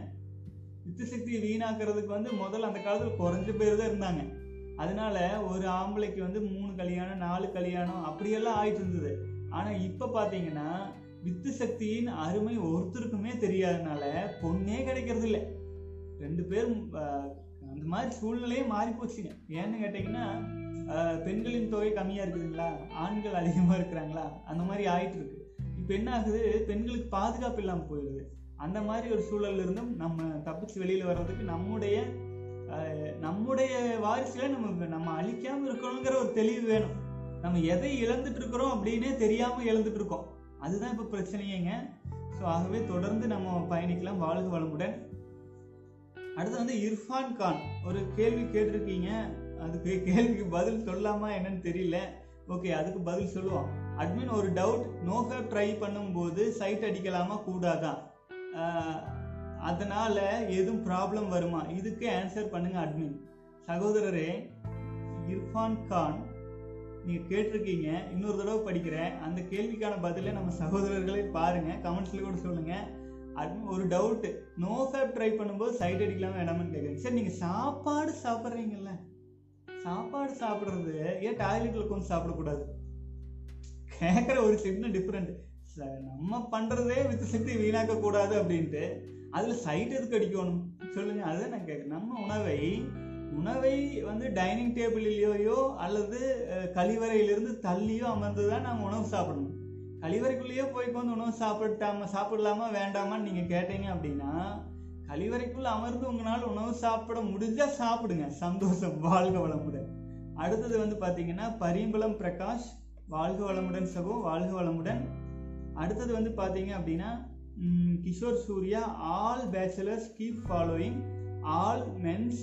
வித்து சக்தியை வீணாக்கிறதுக்கு வந்து முதல்ல அந்த காலத்தில் குறைஞ்ச பேர் தான் இருந்தாங்க. அதனால ஒரு ஆம்பளைக்கு வந்து மூணு கல்யாணம் நாலு கல்யாணம் அப்படியெல்லாம் ஆயிட்டு இருந்தது. ஆனால் இப்போ பார்த்தீங்கன்னா வித்து சக்தியின் அருமை ஒருத்தருக்குமே தெரியாதனால பொண்ணே கிடைக்கிறது இல்லை. ரெண்டு பேரும் அந்த மாதிரி சூழ்நிலையே மாறி போச்சுங்க. ஏன்னு கேட்டிங்கன்னா பெண்களின் தொகை கம்மியாக இருக்குதுங்களா, ஆண்கள் அதிகமாக இருக்கிறாங்களா, அந்த மாதிரி ஆயிட்டு இருக்கு. இப்போ என்ன ஆகுது, பெண்களுக்கு பாதுகாப்பு இல்லாமல் போயிடுது. அந்த மாதிரி ஒரு சூழல்ல இருந்தும் நம்ம தப்பிச்சு வெளியில் வர்றதுக்கு நம்முடைய நம்முடைய வாரிசுகளை நம்ம நம்ம அழிக்காமல் இருக்கணுங்கிற ஒரு தெளிவு வேணும். நம்ம எதை இழந்துட்டு இருக்கிறோம் அப்படின்னே தெரியாமல் இழந்துட்டு இருக்கோம். அதுதான் இப்போ பிரச்சனையேங்க. ஸோ ஆகவே தொடர்ந்து நம்ம பயணிக்கலாம். வாழ்க வளமுடன். அடுத்து வந்து இர்ஃபான் கான் ஒரு கேள்வி கேட்டிருக்கீங்க. அதுக்கு கேள்விக்கு பதில் சொல்லலாமா என்னன்னு தெரியல. ஓகே, அதுக்கு பதில் சொல்லுவோம். அட்மின், ஒரு டவுட். நோஃபேப் ட்ரை பண்ணும்போது சைட் அடிக்கலாமா கூடாதான், அதனால் எதுவும் ப்ராப்ளம் வருமா? இதுக்கு ஆன்சர் பண்ணுங்கள் அட்மின். சகோதரரே இர்ஃபான் கான், நீங்கள் கேட்டிருக்கீங்க. இன்னொரு தடவை படிக்கிறேன். அந்த கேள்விக்கான பதிலை நம்ம சகோதரர்களே பாருங்கள், கமெண்ட்ஸில் கூட சொல்லுங்கள். அட்மின், ஒரு டவுட்டு. நோஃபேப் ட்ரை பண்ணும்போது சைட் அடிக்கலாமா வேணாமான்னு கேட்குறேன். சரி, நீங்கள் சாப்பாடு சாப்பிட்றீங்கள, சாப்பாடு சாப்பிட்றது ஏன் டாய்லெட்டில் கொஞ்சம் சாப்பிடக்கூடாது? கேட்குற ஒரு சின்ன டிஃப்ரெண்ட். நம்ம பண்ணுறதே வித்து சக்தி வீணாக்கக்கூடாது அப்படின்ட்டு அதில் சைட் எதுக்கு அடிக்கணும் சொல்லுங்கள். அதை நான் கேட்குறேன். நம்ம உணவை உணவை வந்து டைனிங் டேபிள்லேயோ அல்லது கழிவறையிலிருந்து தள்ளியோ அமர்ந்து தான் நம்ம உணவு சாப்பிடணும். கழிவறைக்குள்ளேயோ போய்க்கொண்டு உணவு சாப்பிட்டாம சாப்பிடலாமா வேண்டாமான்னு நீங்கள் கேட்டீங்க அப்படின்னா, கழிவறைக்குள்ளே அமர்ந்து உங்களால் உணவு சாப்பிட முடிஞ்சால் சாப்பிடுங்க. சந்தோஷம். வாழ்க வளமுடன். அடுத்தது வந்து பார்த்தீங்கன்னா பரிம்பளம் பிரகாஷ். வாழ்க வளமுடன் சகோ. வாழ்க வளமுடன். அடுத்தது வந்து பார்த்தீங்க அப்படின்னா Kishore Surya. All bachelors keep following, all mens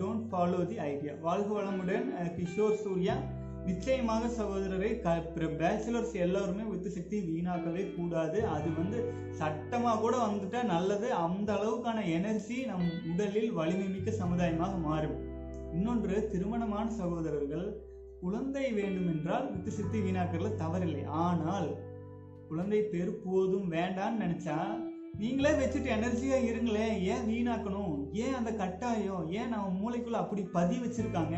don't follow the idea. வாழ்க வளமுடன் கிஷோர் சூர்யா. நிச்சயமாக சகோதரரை, பேச்சுலர்ஸ் எல்லோருமே வித்து சக்தி வீணாக்கவே கூடாது. அது வந்து சட்டமாக கூட வந்துட்டால் நல்லது. அந்த அளவுக்கான எனர்ஜி நம் உடலில் வலிமை மிக்க சமுதாயமாக மாறும். இன்னொன்று, திருமணமான சகோதரர்கள் குழந்தை வேண்டுமென்றால் வித்து சக்தி வீணாக்கிறதுல தவறில்லை. ஆனால் குழந்தை பேர் போதும் வேண்டான்னு நினச்சா நீங்களே வச்சுட்டு எனர்ஜியாக இருங்களேன். ஏன் வீணாக்கணும்? ஏன் அந்த கட்டாயம்? ஏன் நம்ம மூளைக்குள்ளே அப்படி பதி வச்சுருக்காங்க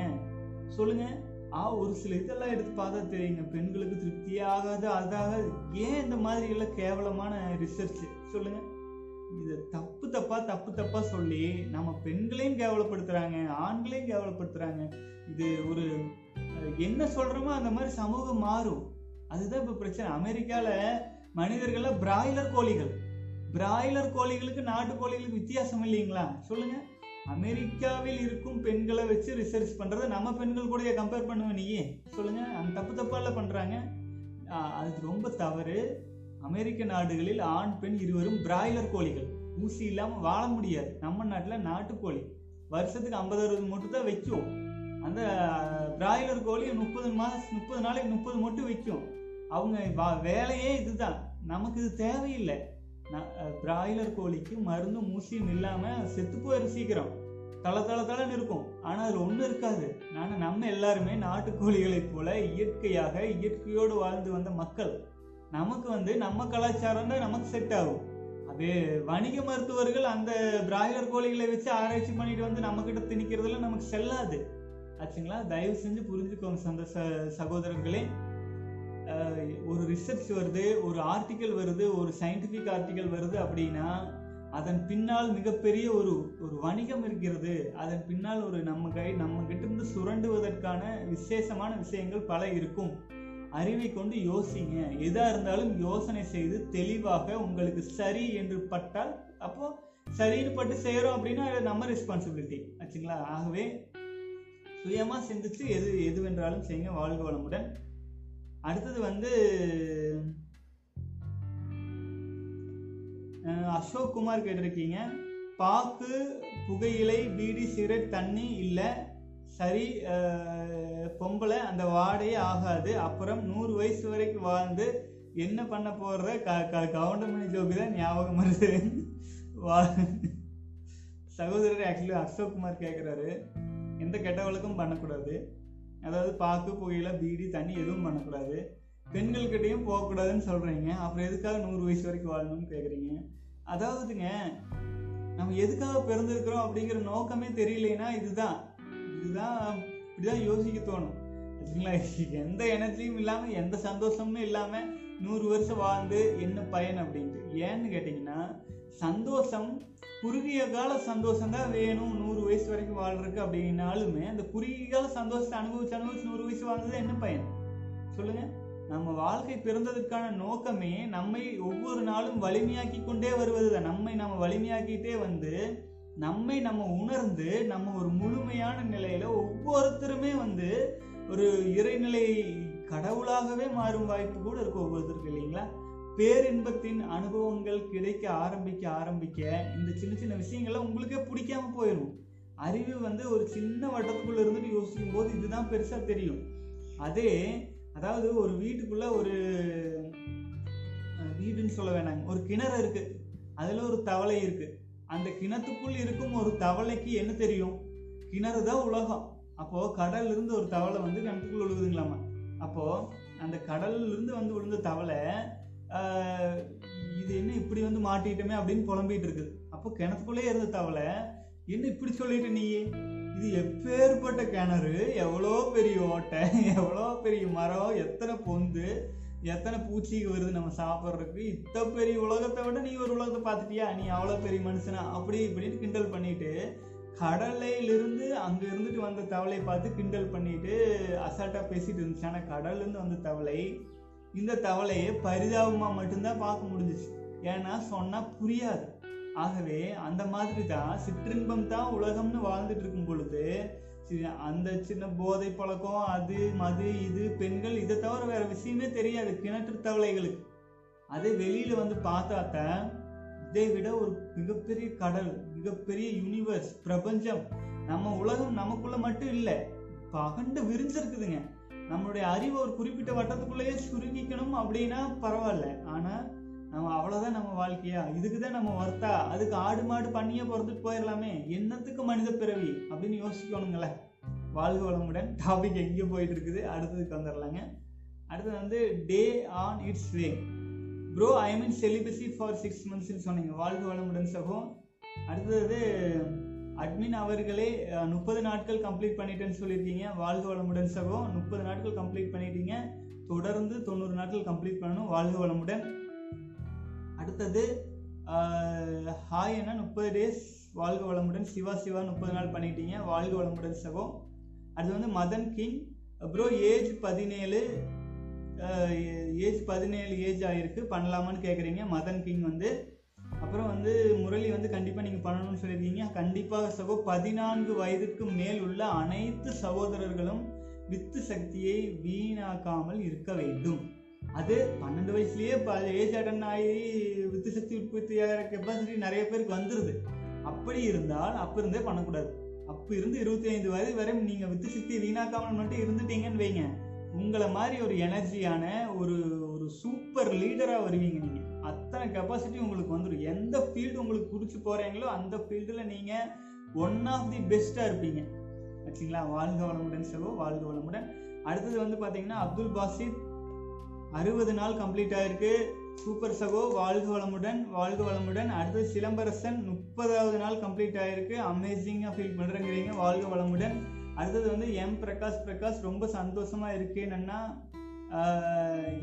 சொல்லுங்கள். ஆ ஒரு சில இதெல்லாம் எடுத்து பார்த்தா தெரியுங்க. பெண்களுக்கு திருப்தியாகாது, அதாகாது, ஏன் இந்த மாதிரி எல்லாம் கேவலமான ரிசர்ச்சு சொல்லுங்கள். இது தப்பு தப்பா தப்பு தப்பா சொல்லி நம்ம பெண்களையும் கேவலப்படுத்துறாங்க, ஆண்களையும் கேவலப்படுத்துறாங்க. இது ஒரு என்ன சொல்றோமோ அந்த மாதிரி சமூகம் மாறும். அதுதான் இப்ப பிரச்சனை. அமெரிக்கால மனிதர்கள பிராய்லர் கோழிகள், பிராய்லர் கோழிகளுக்கு நாட்டுக்கோழிகளுக்கு வித்தியாசம் இல்லைங்களா சொல்லுங்க. அமெரிக்காவில் இருக்கும் பெண்களை வச்சு ரிசர்ச் பண்றதை நம்ம பெண்கள் கூட கம்பேர் பண்ணுவேன் நீயே சொல்லுங்க. அந்த தப்பு தப்பால பண்றாங்க, அது ரொம்ப தவறு. அமெரிக்க நாடுகளில் ஆண் பெண் இருவரும் பிராய்லர் கோழிகள், ஊசி இல்லாம வாழ முடியாது. நம்ம நாட்டுல நாட்டுக்கோழி வருஷத்துக்கு ஐம்பது அறுபது மொட்டு தான் வைக்கும். அந்த பிராய்லர் கோழி முப்பது மாசம் முப்பது நாளைக்கு முப்பது மொட்டு வைக்கும். அவங்க வேலையே இதுதான். நமக்கு இது தேவையில்லை. பிராய்லர் கோழிக்கு மருந்தும் ஊசியும் இல்லாம செத்து போயிரு சீக்கிரம், தலை தலை தலைன்னு இருக்கும். ஆனா அது ஒண்ணு இருக்காது. ஆனா நம்ம எல்லாருமே நாட்டுக்கோழிகளை போல இயற்கையாக இயற்கையோடு வாழ்ந்து வந்த மக்கள். நமக்கு வந்து நம்ம கலாச்சாரம் தான் நமக்கு செட் ஆகும். அது வணிக மருத்துவர்கள் அந்த பிராய்லர் கோழிகளை வச்சு ஆராய்ச்சி பண்ணிட்டு வந்து நம்ம கிட்ட திணிக்கிறதுல நமக்கு செல்லாது ஆச்சுங்களா. தயவு செஞ்சு புரிஞ்சுக்கோங்க சந்த சகோதரர்களே. ஒரு ரிசர்ச் வருது, ஒரு ஆர்டிக்கல் வருது, ஒரு சயின்டிஃபிக் ஆர்டிக்கல் வருது அப்படின்னா அதன் பின்னால் மிகப்பெரிய ஒரு ஒரு வணிகம் இருக்கிறது. அதன் பின்னால் ஒரு நம்ம கை நம்ம கிட்ட இருந்து சுரண்டுவதற்கான விசேஷமான விஷயங்கள் பல இருக்கும். அறிவை கொண்டு யோசிங்க. எதா இருந்தாலும் யோசனை செய்து தெளிவாக உங்களுக்கு சரி என்று பட்டால், அப்போ சரின்னு பட்டு செய்யறோம் அப்படின்னா அது நம்ம ரெஸ்பான்சிபிலிட்டி ஆச்சுங்களா. ஆகவே சுயமா சிந்திச்சு எது எதுவென்றாலும் செய்யுங்க. வாழ்க வளமுடன். அடுத்தது வந்து அசோக் குமார் கேட்டிருக்கீங்க. பாக்கு, புகையிலை, பீடி, சிகரெட், தண்ணி இல்லை சரி, பொம்பளை அந்த வாடையே ஆகாது. அப்புறம் நூறு வயசு வரைக்கும் வாழ்ந்து என்ன பண்ண போடுற கவுண்டமணி ஜோபி தான் ஞாபகம் வருது. சகோதரர் ஆக்சுவலி அசோக் குமார் கேட்குறாரு, எந்த கெட்ட வழக்கம் பண்ணக்கூடாது, அதாவது பாக்கு, புகையில, பீடி, தண்ணி எதுவும் பண்ணக்கூடாது, பெண்கள்கிட்டையும் போகக்கூடாதுன்னு சொல்கிறீங்க. அப்புறம் எதுக்காக நூறு வயசு வரைக்கும் வாழணும்னு கேட்குறீங்க. அதாவதுங்க நம்ம எதுக்காக பிறந்திருக்கிறோம் அப்படிங்கிற நோக்கமே தெரியலைன்னா இதுதான் இதுதான் இப்படிதான் யோசிக்க தோணும் ஆச்சுங்களா. எந்த எனர்ஜியும் இல்லாமல் எந்த சந்தோஷமும் இல்லாமல் நூறு வருஷம் வாழ்ந்து என்ன பயன் அப்படின்ட்டு. ஏன்னு கேட்டிங்கன்னா சந்தோஷம் குறுகிய கால சந்தோஷம்தான் வேணும். நூறு வயசு வரைக்கும் வாழ்றதுக்கு அப்படின்னாலுமே அந்த குறுகிய கால சந்தோஷத்தை அனுபவிச்சு அனுபவிச்சு நூறு வயசு வாழ்ந்தது என்ன பயன் சொல்லுங்க. நம்ம வாழ்க்கை பிறந்ததுக்கான நோக்கமே நம்மை ஒவ்வொரு நாளும் வலிமையாக்கி கொண்டே வருவது தான். நம்மை நம்ம வலிமையாக்கிட்டே வந்து நம்மை நம்ம உணர்ந்து நம்ம ஒரு முழுமையான நிலையில ஒவ்வொருத்தருமே வந்து ஒரு இறைநிலை கடவுளாகவே மாறும் வாய்ப்பு கூட இருக்கு ஒவ்வொருத்தருக்கு இல்லைங்களா. பேரின்பத்தின் அனுபவங்கள் கிடைக்க ஆரம்பிக்க ஆரம்பிக்க இந்த சின்ன சின்ன விஷயங்கள்லாம் உங்களுக்கே பிடிக்காம போயிடும். அறிவு வந்து ஒரு சின்ன வட்டத்துக்குள்ள இருந்துட்டு யோசிக்கும் போது இதுதான் பெருசா தெரியும். அதே அதாவது ஒரு வீட்டுக்குள்ள ஒரு வீடுன்னு சொல்ல வேணாங்க, ஒரு கிணறு இருக்கு, அதுல ஒரு தவளை இருக்கு. அந்த கிணத்துக்குள் இருக்கும் ஒரு தவளைக்கு என்ன தெரியும்? கிணறு தான் உலகம். அப்போ கடல்ல இருந்து ஒரு தவளை வந்து கிணத்துக்குள்ள விழுகுதுங்களாமா. அப்போ அந்த கடல்ல இருந்து வந்து விழுந்த தவளை இது என்ன இப்படி வந்து மாட்டிட்டோமே அப்படின்னு புலம்பிட்டு இருக்குது. அப்போ கிணத்துக்குள்ளே இருந்த தவளை என்ன இப்படி சொல்லிட்டு நீ இது எப்பேற்பட்ட கிணறு, எவ்வளோ பெரிய ஓட்டை, எவ்வளோ பெரிய மரம், எத்தனை பொந்து, எத்தனை பூச்சிக்கு வருது நம்ம சாப்பிட்றதுக்கு, இத்த பெரிய உலகத்தை விட நீ ஒரு உலகத்தை பார்த்துட்டியா, நீ அவ்வளோ பெரிய மனுஷனா அப்படி இப்படின்னு கிண்டல் பண்ணிட்டு கடலையிலிருந்து அங்கே இருந்துட்டு வந்த தவளையை பார்த்து கிண்டல் பண்ணிட்டு அசால்ட்டாக பேசிட்டு இருந்துச்சு. ஆனால் கடல்லேருந்து வந்த தவளை இந்த தவளையை பரிதாபமாக மட்டும்தான் பார்க்க முடிஞ்சிச்சு. ஏன்னா சொன்னால் புரியாது. ஆகவே அந்த மாதிரி தான் சிற்றின்பம் தான் உலகம்னு வாழ்ந்துட்டு இருக்கும் பொழுது அந்த சின்ன போதை பழக்கம், அது மது, இது பெண்கள், இதை தவிர வேற விஷயமே தெரியாது கிணற்று தவளைகளுக்கு. அதே வெளியில் வந்து பார்த்தாத்தான் இதை விட ஒரு மிகப்பெரிய கடல், மிகப்பெரிய யூனிவர்ஸ், பிரபஞ்சம், நம்ம உலகம் நமக்குள்ள மட்டும் இல்லை, பகண்டு விரிஞ்சிருக்குதுங்க. நம்மளுடைய அறிவு ஒரு குறிப்பிட்ட வட்டத்துக்குள்ளேயே சுருங்கிக்கணும் அப்படின்னா பரவாயில்ல. ஆனால் நம்ம அவ்வளோதான் நம்ம வாழ்க்கையா, இதுக்கு தான் நம்ம ஒர்த்தா, அதுக்கு ஆடு மாடு பண்ணியே பிறந்துட்டு போயிடலாமே, என்னத்துக்கு மனித பிறவி அப்படின்னு யோசிக்கணுங்களே. வாழ்க வளமுடன். டாபிக் எங்கேயும் போயிட்டு இருக்குது, அடுத்ததுக்கு வந்துடலாங்க. அடுத்தது வந்து day on its way bro, I mean celibacy for six மந்த்ஸ்ன்னு சொன்னீங்க. வாழ்க வளமுடன் சகோ. அடுத்தது அட்மின் அவர்களே, முப்பது நாட்கள் கம்ப்ளீட் பண்ணிட்டேன்னு சொல்லியிருக்கீங்க. வாழ்க வளமுடன் சகோ. முப்பது நாட்கள் கம்ப்ளீட் பண்ணிட்டீங்க, தொடர்ந்து தொண்ணூறு நாட்கள் கம்ப்ளீட் பண்ணணும். வாழ்க வளமுடன். அடுத்தது ஹாய் என்ன முப்பது டேஸ் வாழ்க வளமுடன், சிவா சிவா முப்பது நாள் பண்ணிட்டீங்க, வாழ்க வளமுடன் சகோ. அது வந்து மதன் கிங் ப்ரோ, ஏஜ் பதினேழு ஏஜ் பதினேழு ஏஜ் ஆகிருக்கு, பண்ணலாமான்னு கேட்குறீங்க மதன் கிங் வந்து. அப்புறம் வந்து முரளி வந்து கண்டிப்பாக நீங்கள் பண்ணணும்னு சொல்லியிருக்கீங்க. கண்டிப்பாக சகோ, பதினான்கு வயதுக்கு மேல் உள்ள அனைத்து சகோதரர்களும் வித்து சக்தியை வீணாக்காமல் இருக்க வேண்டும். அது பன்னெண்டு வயசுலேயே ப ஏஜ் அட்டன் ஆகி வித்து சக்தி உற்பத்தியாகிற கெப்பாசிட்டி நிறைய பேருக்கு வந்துடுது. அப்படி இருந்தால் அப்போ இருந்தே பண்ணக்கூடாது. அப்போ இருந்து இருபத்தி ஐந்து வயது வரை நீங்கள் வித்து சக்தி வீணாக்காமல் மட்டும் இருந்துட்டீங்கன்னு வைங்க, உங்களை மாதிரி ஒரு எனர்ஜியான ஒரு ஒரு சூப்பர் லீடராக வருவீங்க. நீங்கள் அத்தனை கெப்பாசிட்டி உங்களுக்கு வந்துடும். எந்த ஃபீல்டு உங்களுக்கு பிடிச்சி போகிறீங்களோ அந்த ஃபீல்டில் நீங்கள் ஒன் ஆஃப் தி பெஸ்ட்டாக இருப்பீங்க. ஆச்சுங்களா, வாழ்க வளமுடன் செல்வோ, வாழ்க வளமுடன். அடுத்தது வந்து பார்த்தீங்கன்னா அப்துல் பாசித், அறுபது நாள் கம்ப்ளீட் ஆகிருக்கு, சூப்பர் சகோ, வாழ்க வளமுடன், வாழ்க வளமுடன். அடுத்தது சிலம்பரசன், முப்பதாவது நாள் கம்ப்ளீட் ஆகிருக்கு, அமேசிங்காக ஃபீல் பண்ணுறங்கிறீங்க, வாழ்க வளமுடன். அடுத்தது வந்து எம் பிரகாஷ் பிரகாஷ், ரொம்ப சந்தோஷமாக இருக்கேன்னா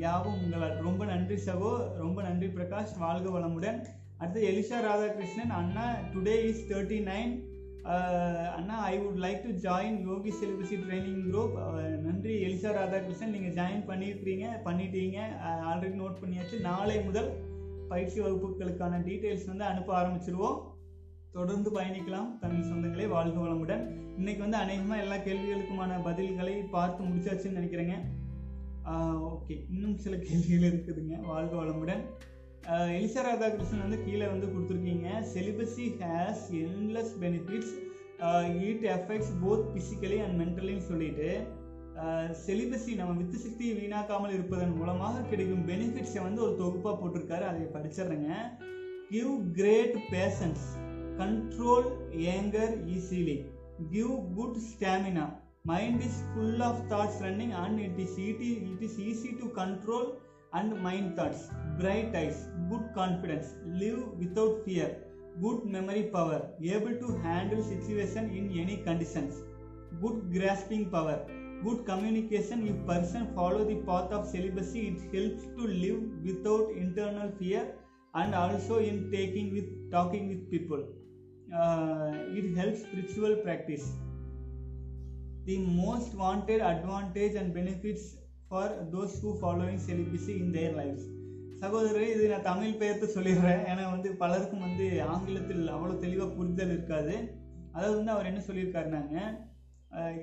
யாவும் உங்களால், ரொம்ப நன்றி சகோ, ரொம்ப நன்றி பிரகாஷ், வாழ்க வளமுடன். அடுத்தது எலிஷா ராதாகிருஷ்ணன் அண்ணா, டுடே இஸ் தேர்ட்டி நைன் அண்ணா, I would like to join Yogi celibacy training group. நன்றி எலிஷா ராதாகிருஷ்ணன், நீங்கள் ஜாயின் பண்ணியிருக்கிறீங்க பண்ணிட்டீங்க ஆல்ரெடி நோட் பண்ணியாச்சு. நாளை முதல் பயிற்சி வகுப்புகளுக்கான டீட்டெயில்ஸ் வந்து அனுப்ப ஆரம்பிச்சிருவோம். தொடர்ந்து பயணிக்கலாம் தமிழ் சொந்தங்களே, வாழ்க வளமுடன். இன்றைக்கி வந்து அநேகமாக எல்லா கேள்விகளுக்குமான பதில்களை பார்த்து முடிச்சாச்சுன்னு நினைக்கிறேங்க. ஓகே, இன்னும் சில கேள்விகள் இருக்குதுங்க. வாழ்க வளமுடன். எலிசா ராதாகிருஷ்ணன் வந்து கீழே வந்து கொடுத்துருக்கீங்க, celibacy has endless benefits, it effects both physically and மென்டலின்னு சொல்லிட்டு, செலிபசி நம்ம வித்து சக்தியை வீணாக்காமல் இருப்பதன் மூலமாக கிடைக்கும் பெனிஃபிட்ஸை வந்து ஒரு தொகுப்பாக போட்டிருக்காரு, அதை படிச்சிடுறேங்க. Give great patience, control anger easily, give good stamina, mind is full of thoughts running and it is easy, it is easy to control and mind thoughts, bright eyes, good confidence, live without fear, good memory power, able to handle situation in any conditions, good grasping power, good communication. If person follow the path of celibacy, it helps to live without internal fear and also in taking with talking with people, uh, it helps spiritual practice. The most wanted advantage and benefits for those who following celibacy in their lives. சகோதரரே, இது நான் தமிழ் பெயர்த்து சொல்லிடுறேன், ஏன்னா வந்து பலருக்கும் வந்து ஆங்கிலத்தில் அவ்வளோ தெளிவாக புரிதல் இருக்காது. அதாவது வந்து அவர் என்ன சொல்லியிருக்காருனாங்க,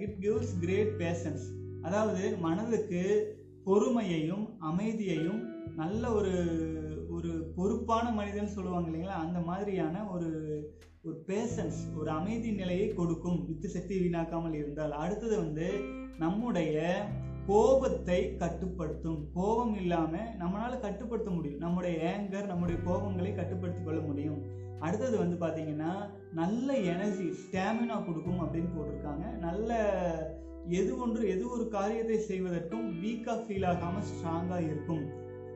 இட் கிவ்ஸ் கிரேட் பேஷன்ஸ், அதாவது மனதுக்கு பொறுமையையும் அமைதியையும் நல்ல ஒரு ஒரு பொறுப்பான மனிதன் சொல்லுவாங்க இல்லைங்களா, அந்த மாதிரியான ஒரு ஒரு பேஷன்ஸ் ஒரு அமைதி நிலையை கொடுக்கும் வித்து சக்தி வீணாக்காமல் இருந்தால். அடுத்தது வந்து நம்முடைய கோபத்தை கட்டுப்படுத்தும், கோபம் இல்லாமல் நம்மளால் கட்டுப்படுத்த முடியும், நம்முடைய ஏங்கர் நம்முடைய கோபங்களை கட்டுப்படுத்தி கொள்ள முடியும். அடுத்தது வந்து பார்த்தீங்கன்னா நல்ல எனர்ஜி ஸ்டாமினா கொடுக்கும் அப்படின்னு போட்டிருக்காங்க. நல்ல எது ஒன்று எது ஒரு காரியத்தை செய்வதற்கும் வீக்காக ஃபீல் ஆகாமல் ஸ்ட்ராங்காக இருக்கும்.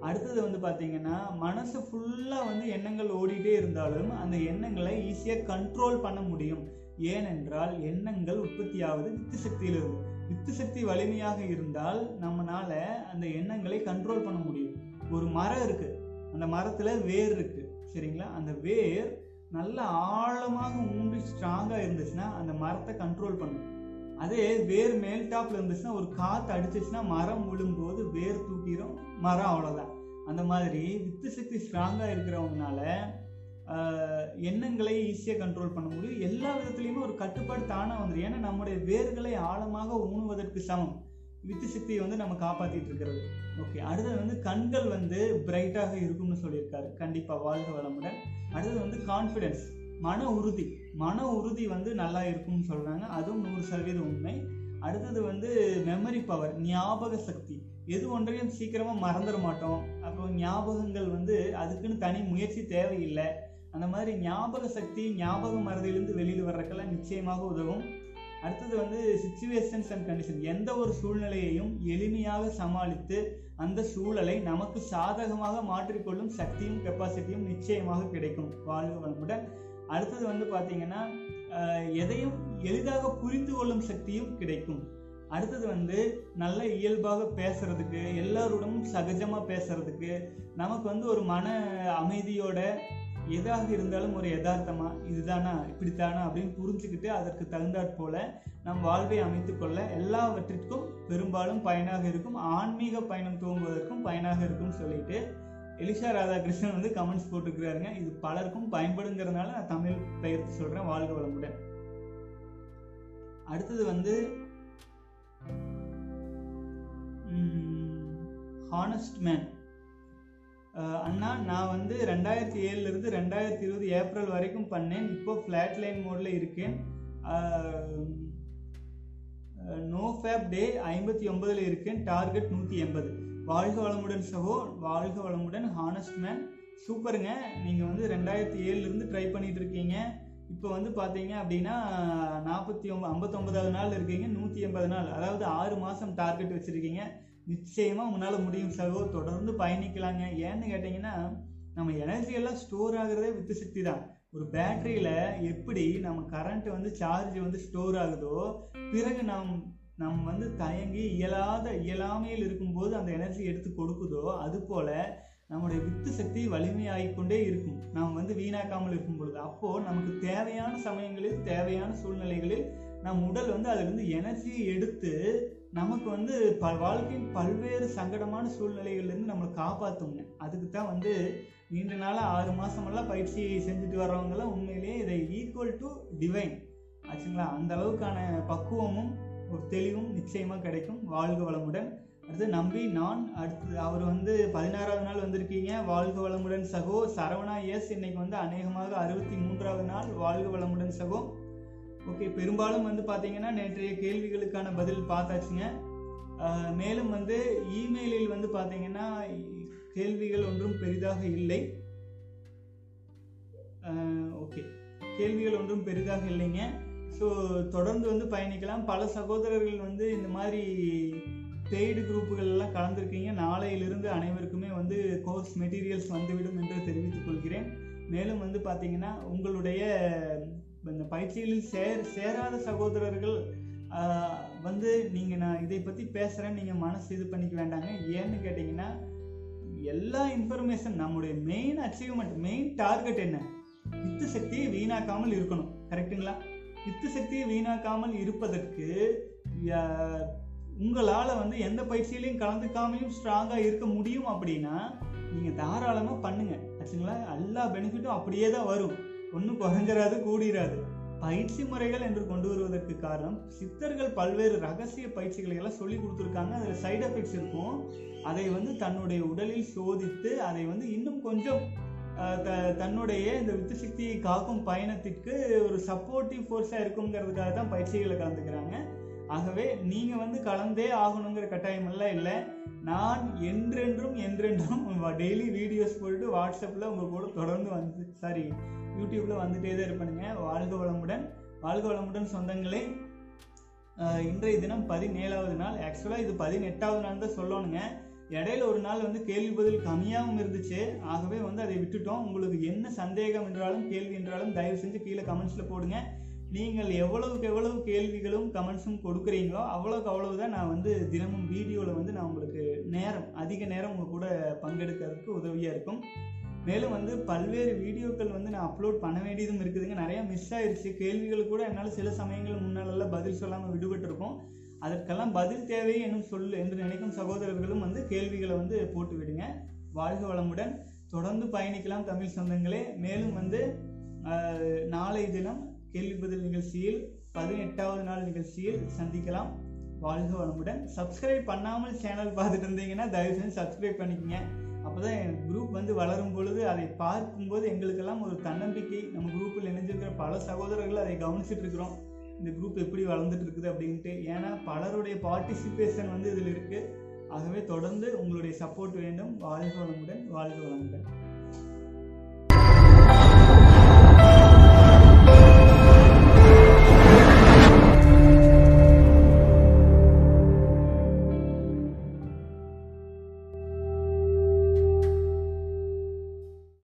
அடுத்தது வந்து பார்த்தீங்கன்னா மனசு ஃபுல்லாக வந்து எண்ணங்கள் ஓடிட்டே இருந்தாலும் அந்த எண்ணங்களை ஈஸியாக கண்ட்ரோல் பண்ண முடியும். ஏனென்றால் எண்ணங்கள் உற்பத்தியாவது வித்து சக்தியிலிருந்து, வித்து சக்தி வலிமையாக இருந்தால் நம்மளால் அந்த எண்ணங்களை கண்ட்ரோல் பண்ண முடியும். ஒரு மரம் இருக்குது, அந்த மரத்தில் வேர் இருக்குது சரிங்களா, அந்த வேர் நல்ல ஆழமாக ஊன்றி ஸ்ட்ராங்காக இருந்துச்சுன்னா அந்த மரத்தை கண்ட்ரோல் பண்ணும். அதே வேர் மேல் டாப்பில் இருந்துச்சுன்னா ஒரு காற்று அடிச்சிச்சுன்னா மரம் விழும்போது வேர் தூக்கிடும், மரம் அவ்வளோதான். அந்த மாதிரி வித்து சக்தி ஸ்ட்ராங்காக இருக்கிறவங்கனால எண்ணங்களை ஈஸியாக கண்ட்ரோல் பண்ண முடியும். எல்லா விதத்துலேயுமே ஒரு கட்டுப்பாடு தானாக வந்துடும். ஏன்னா நம்முடைய வேர்களை ஆழமாக ஊணுவதற்கு சமம் வித்து சக்தியை வந்து நம்ம காப்பாற்றிட்டு இருக்கிறது. ஓகே, அடுத்தது வந்து கண்கள் வந்து பிரைட்டாக இருக்கும்னு சொல்லியிருக்காரு. கண்டிப்பாக வாழ்க வளமுடன். அடுத்தது வந்து கான்ஃபிடென்ஸ், மன உறுதி, மன உறுதி வந்து நல்லா இருக்கும்னு சொல்கிறாங்க, அதுவும் நூறு சதவீதம் உண்மை. அடுத்தது வந்து மெமரி பவர், ஞாபக சக்தி, எது ஒன்றையும் சீக்கிரமாக மறந்துட மாட்டோம். அப்புறம் ஞாபகங்கள் வந்து அதுக்குன்னு தனி முயற்சி தேவையில்லை. அந்த மாதிரி ஞாபக சக்தி ஞாபக மறதியிலிருந்து வெளியில் வர்றதுக்கெல்லாம் நிச்சயமாக உதவும். அடுத்தது வந்து சிச்சுவேஷன்ஸ் அண்ட் கண்டிஷன், எந்த ஒரு சூழ்நிலையையும் எளிமையாக சமாளித்து அந்த சூழலை நமக்கு சாதகமாக மாற்றிக்கொள்ளும் சக்தியும் கெப்பாசிட்டியும் நிச்சயமாக கிடைக்கும். வாழ்க வளமுடன். அடுத்தது வந்து பார்த்தீங்கன்னா எதையும் எளிதாக புரிந்து கொள்ளும் சக்தியும் கிடைக்கும். அடுத்தது வந்து நல்ல இயல்பாக பேசுறதுக்கு, எல்லாரோடமும் சகஜமாக பேசுறதுக்கு, நமக்கு வந்து ஒரு மன அமைதியோட எதாக இருந்தாலும் ஒரு யதார்த்தமா இதுதானா இப்படித்தானா அப்படின்னு புரிஞ்சுக்கிட்டு அதற்கு தகுந்தாற் போல நம் வாழ்வை அமைத்துக்கொள்ள எல்லாவற்றிற்கும் பெரும்பாலும் பயனாக இருக்கும், ஆன்மீக பயணம் துவங்குவதற்கும் பயனாக இருக்கும்னு சொல்லிட்டு எலிஷா ராதாகிருஷ்ணன் வந்து கமெண்ட்ஸ் போட்டுக்கிறாருங்க. இது பலருக்கும் பயன்படுங்கிறதுனால நான் தமிழ் பெயர்த்து சொல்கிறேன். வாழ்க வளமுடன். அடுத்தது வந்து ஹானஸ்ட் மேன் அண்ணா, நான் வந்து ரெண்டாயிரத்தி ஏழுலேருந்து ரெண்டாயிரத்தி இருபது ஏப்ரல் வரைக்கும் பண்ணேன். இப்போது ஃப்ளாட் லைன் மோடில் இருக்கேன். நோ ஃபேப் டே ஐம்பத்தி ஒன்பதில் இருக்கேன். டார்கெட் நூற்றி எண்பது. வாழ்க வளமுடன் சகோ. வாழ்க வளமுடன் ஹானஸ்ட் மேன். சூப்பருங்க, நீங்கள் வந்து ரெண்டாயிரத்தி ஏழுலேருந்து ட்ரை பண்ணிகிட்டு இருக்கீங்க. இப்போ வந்து பார்த்தீங்க அப்படின்னா நாற்பத்தி ஒம்ப ஐம்பத்தொம்பதாவது நாள் இருக்கீங்க. நூற்றி எண்பது நாள் அதாவது ஆறு மாதம் டார்கெட் வச்சுருக்கீங்க. நிச்சயமாக உன்னால் முடியும் சகோ, தொடர்ந்து பயணிக்கலாங்க. ஏன்னு கேட்டிங்கன்னா நம்ம எனர்ஜியெல்லாம் ஸ்டோர் ஆகுறதே வித்து சக்தி தான். ஒரு பேட்டரியில் எப்படி நம்ம கரண்ட்டு வந்து சார்ஜ் வந்து ஸ்டோர் ஆகுதோ, பிறகு நம் நம் வந்து தயங்கி இயலாத இயலாமையில் இருக்கும்போது அந்த எனர்ஜி எடுத்து கொடுக்குதோ, அதுபோல் நம்முடைய வித்து சக்தி வலிமையாகிக்கொண்டே இருக்கும் நாம் வந்து வீணாக்காமல் இருக்கும் பொழுது. அப்போது நமக்கு தேவையான சமயங்களில் தேவையான சூழ்நிலைகளில் நம் உடல் வந்து அதிலிருந்து எனர்ஜியை எடுத்து நமக்கு வந்து ப வாழ்க்கையின் பல்வேறு சங்கடமான சூழ்நிலைகள்லேருந்து நம்மளை காப்பாற்றுங்க. அதுக்கு தான் வந்து நீண்ட நாளாக ஆறு மாதமெல்லாம் பயிற்சி செஞ்சுட்டு வர்றவங்களாம் உண்மையிலேயே இதை ஈக்குவல் டு டிவைன் ஆச்சுங்களா. அந்த அளவுக்கான பக்குவமும் ஒரு தெளிவும் நிச்சயமாக கிடைக்கும். வாழ்க வளமுடன். அடுத்து நம்பி நான். அடுத்து அவர் வந்து பதினாறாவது நாள் வந்திருக்கீங்க. வாழ்க வளமுடன் சகோ. சரவணா எஸ் இன்னைக்கு வந்து அநேகமாக அறுபத்தி மூன்றாவது நாள். வாழ்க வளமுடன் சகோ. ஓகே, பெரும்பாலும் வந்து பார்த்தீங்கன்னா நேற்றைய கேள்விகளுக்கான பதில் பார்த்தாச்சுங்க. மேலும் வந்து இமெயிலில் வந்து பார்த்தீங்கன்னா கேள்விகள் ஒன்றும் பெரிதாக இல்லை. ஓகே, கேள்விகள் ஒன்றும் பெரிதாக இல்லைங்க. ஸோ தொடர்ந்து வந்து பயணிக்கலாம். பல சகோதரர்கள் வந்து இந்த மாதிரி பெய்டு குரூப்புகள்லாம் கலந்துருக்கீங்க. நாளையிலிருந்து அனைவருக்குமே வந்து கோர்ஸ் மெட்டீரியல்ஸ் வந்துவிடும் என்று தெரிவித்துக் கொள்கிறேன். மேலும் வந்து பார்த்தீங்கன்னா உங்களுடைய இந்த பயிற்சிகளில் சேர் சேராத சகோதரர்கள் வந்து நீங்கள் நான் இதை பற்றி பேசுகிறேன் நீங்கள் மனசு இது பண்ணிக்க வேண்டாங்க. ஏன்னு கேட்டிங்கன்னா எல்லா இன்ஃபர்மேஷன் நம்முடைய மெயின் அச்சீவ்மெண்ட் மெயின் டார்கெட் என்ன, வித்து சக்தியை வீணாக்காமல் இருக்கணும். கரெக்டுங்களா? வித்து சக்தியை வீணாக்காமல் இருப்பதற்கு உங்களால் வந்து எந்த பயிற்சியிலையும் கலந்துக்காமையும் ஸ்ட்ராங்காக இருக்க முடியும் அப்படின்னா நீங்கள் தாராளமாக பண்ணுங்கள். ஆச்சுங்களா? எல்லா பெனிஃபிட்டும் அப்படியே தான் வரும், ஒன்றும் குறைஞ்சிடாது கூடிடாது. பயிற்சி முறைகள் என்று கொண்டு வருவதற்கு காரணம் சித்தர்கள் பல்வேறு ரகசிய பயிற்சிகளை எல்லாம் சொல்லி கொடுத்துருக்காங்க. அதில் சைடு எஃபெக்ட்ஸ் இருக்கும். அதை வந்து தன்னுடைய உடலில் சோதித்து அதை வந்து இன்னும் கொஞ்சம் த தன்னுடைய இந்த வித்து சக்தியை காக்கும் பயணத்திற்கு ஒரு சப்போர்ட்டிவ் ஃபோர்ஸாக இருக்குங்கிறதுக்காக தான் பயிற்சிகளை கலந்துக்கிறாங்க. ஆகவே நீங்கள் வந்து கலந்தே ஆகணுங்கிற கட்டாயமெல்லாம் இல்லை. நான் என்றென்றும் என்றென்றும் டெய்லி வீடியோஸ் போட்டு வாட்ஸ்அப்பில் உங்கள் கூட தொடர்ந்து வந்து சாரி யூடியூப்பில் வந்துட்டே தான் இருப்பேனுங்க. வாழ்க வளமுடன். வாழ்க வளமுடன் சொந்தங்களே. இன்றைய தினம் பதினேழாவது நாள். ஆக்சுவலாக இது பதினெட்டாவது நாள் தான் சொல்லணுங்க. இடையில ஒரு நாள் வந்து கேள்வி பதில் கம்மியாகவும் இருந்துச்சு. ஆகவே வந்து அதை விட்டுட்டோம். உங்களுக்கு என்ன சந்தேகம் என்றாலும் கேள்வி என்றாலும் தயவு செஞ்சு கீழே கமெண்ட்ஸில் போடுங்க. நீங்கள் எவ்வளவுக்கு எவ்வளவு கேள்விகளும் கமெண்ட்ஸும் கொடுக்குறீங்களோ அவ்வளோக்கு அவ்வளவு தான் நான் வந்து தினமும் வீடியோவில் வந்து நான் உங்களுக்கு நேரம் அதிக நேரம் உங்கள் கூட பங்கெடுக்கிறதுக்கு உதவியாக இருக்கும். மேலும் வந்து பல்வேறு வீடியோக்கள் வந்து நான் அப்லோட் பண்ண வேண்டியதும் இருக்குதுங்க. நிறையா மிஸ் ஆயிடுச்சு. கேள்விகள் கூட என்னால் சில சமயங்கள் முன்னாலெல்லாம் பதில் சொல்லாமல் விடுபட்டிருக்கோம். அதற்கெல்லாம் பதில் தேவை என்னும் சொல் என்று நினைக்கும் சகோதரர்களும் வந்து கேள்விகளை வந்து போட்டு விடுங்க. வாழ்க வளமுடன். தொடர்ந்து பயணிக்கலாம் தமிழ் சொந்தங்களே. மேலும் வந்து நாளை தினம் கேள்வி பதில் நிகழ்ச்சியில் பதினெட்டாவது நாள் நிகழ்ச்சியில் சந்திக்கலாம். வாழ்க வளமுடன். சப்ஸ்கிரைப் பண்ணாமல் சேனல் பார்த்துட்டு இருந்தீங்கன்னா தயவு செஞ்சு சப்ஸ்கிரைப் பண்ணிக்கோங்க. அப்போ தான் என் குரூப் வந்து வளரும் பொழுது அதை பார்க்கும்போது எங்களுக்கெல்லாம் ஒரு தன்னம்பிக்கை. நம்ம குரூப்பில் இணைஞ்சிருக்கிற பல சகோதரர்கள் அதை கவனிச்சுட்டு இருக்கிறோம், இந்த குரூப் எப்படி வளர்ந்துட்டு இருக்குது அப்படின்ட்டு. ஏன்னா பலருடைய பார்ட்டிசிபேஷன் வந்து இதில் இருக்குது. ஆகவே தொடர்ந்து உங்களுடைய சப்போர்ட் வேண்டும். வாழ்க வளமுடன். வாழ்க வளமுடன்.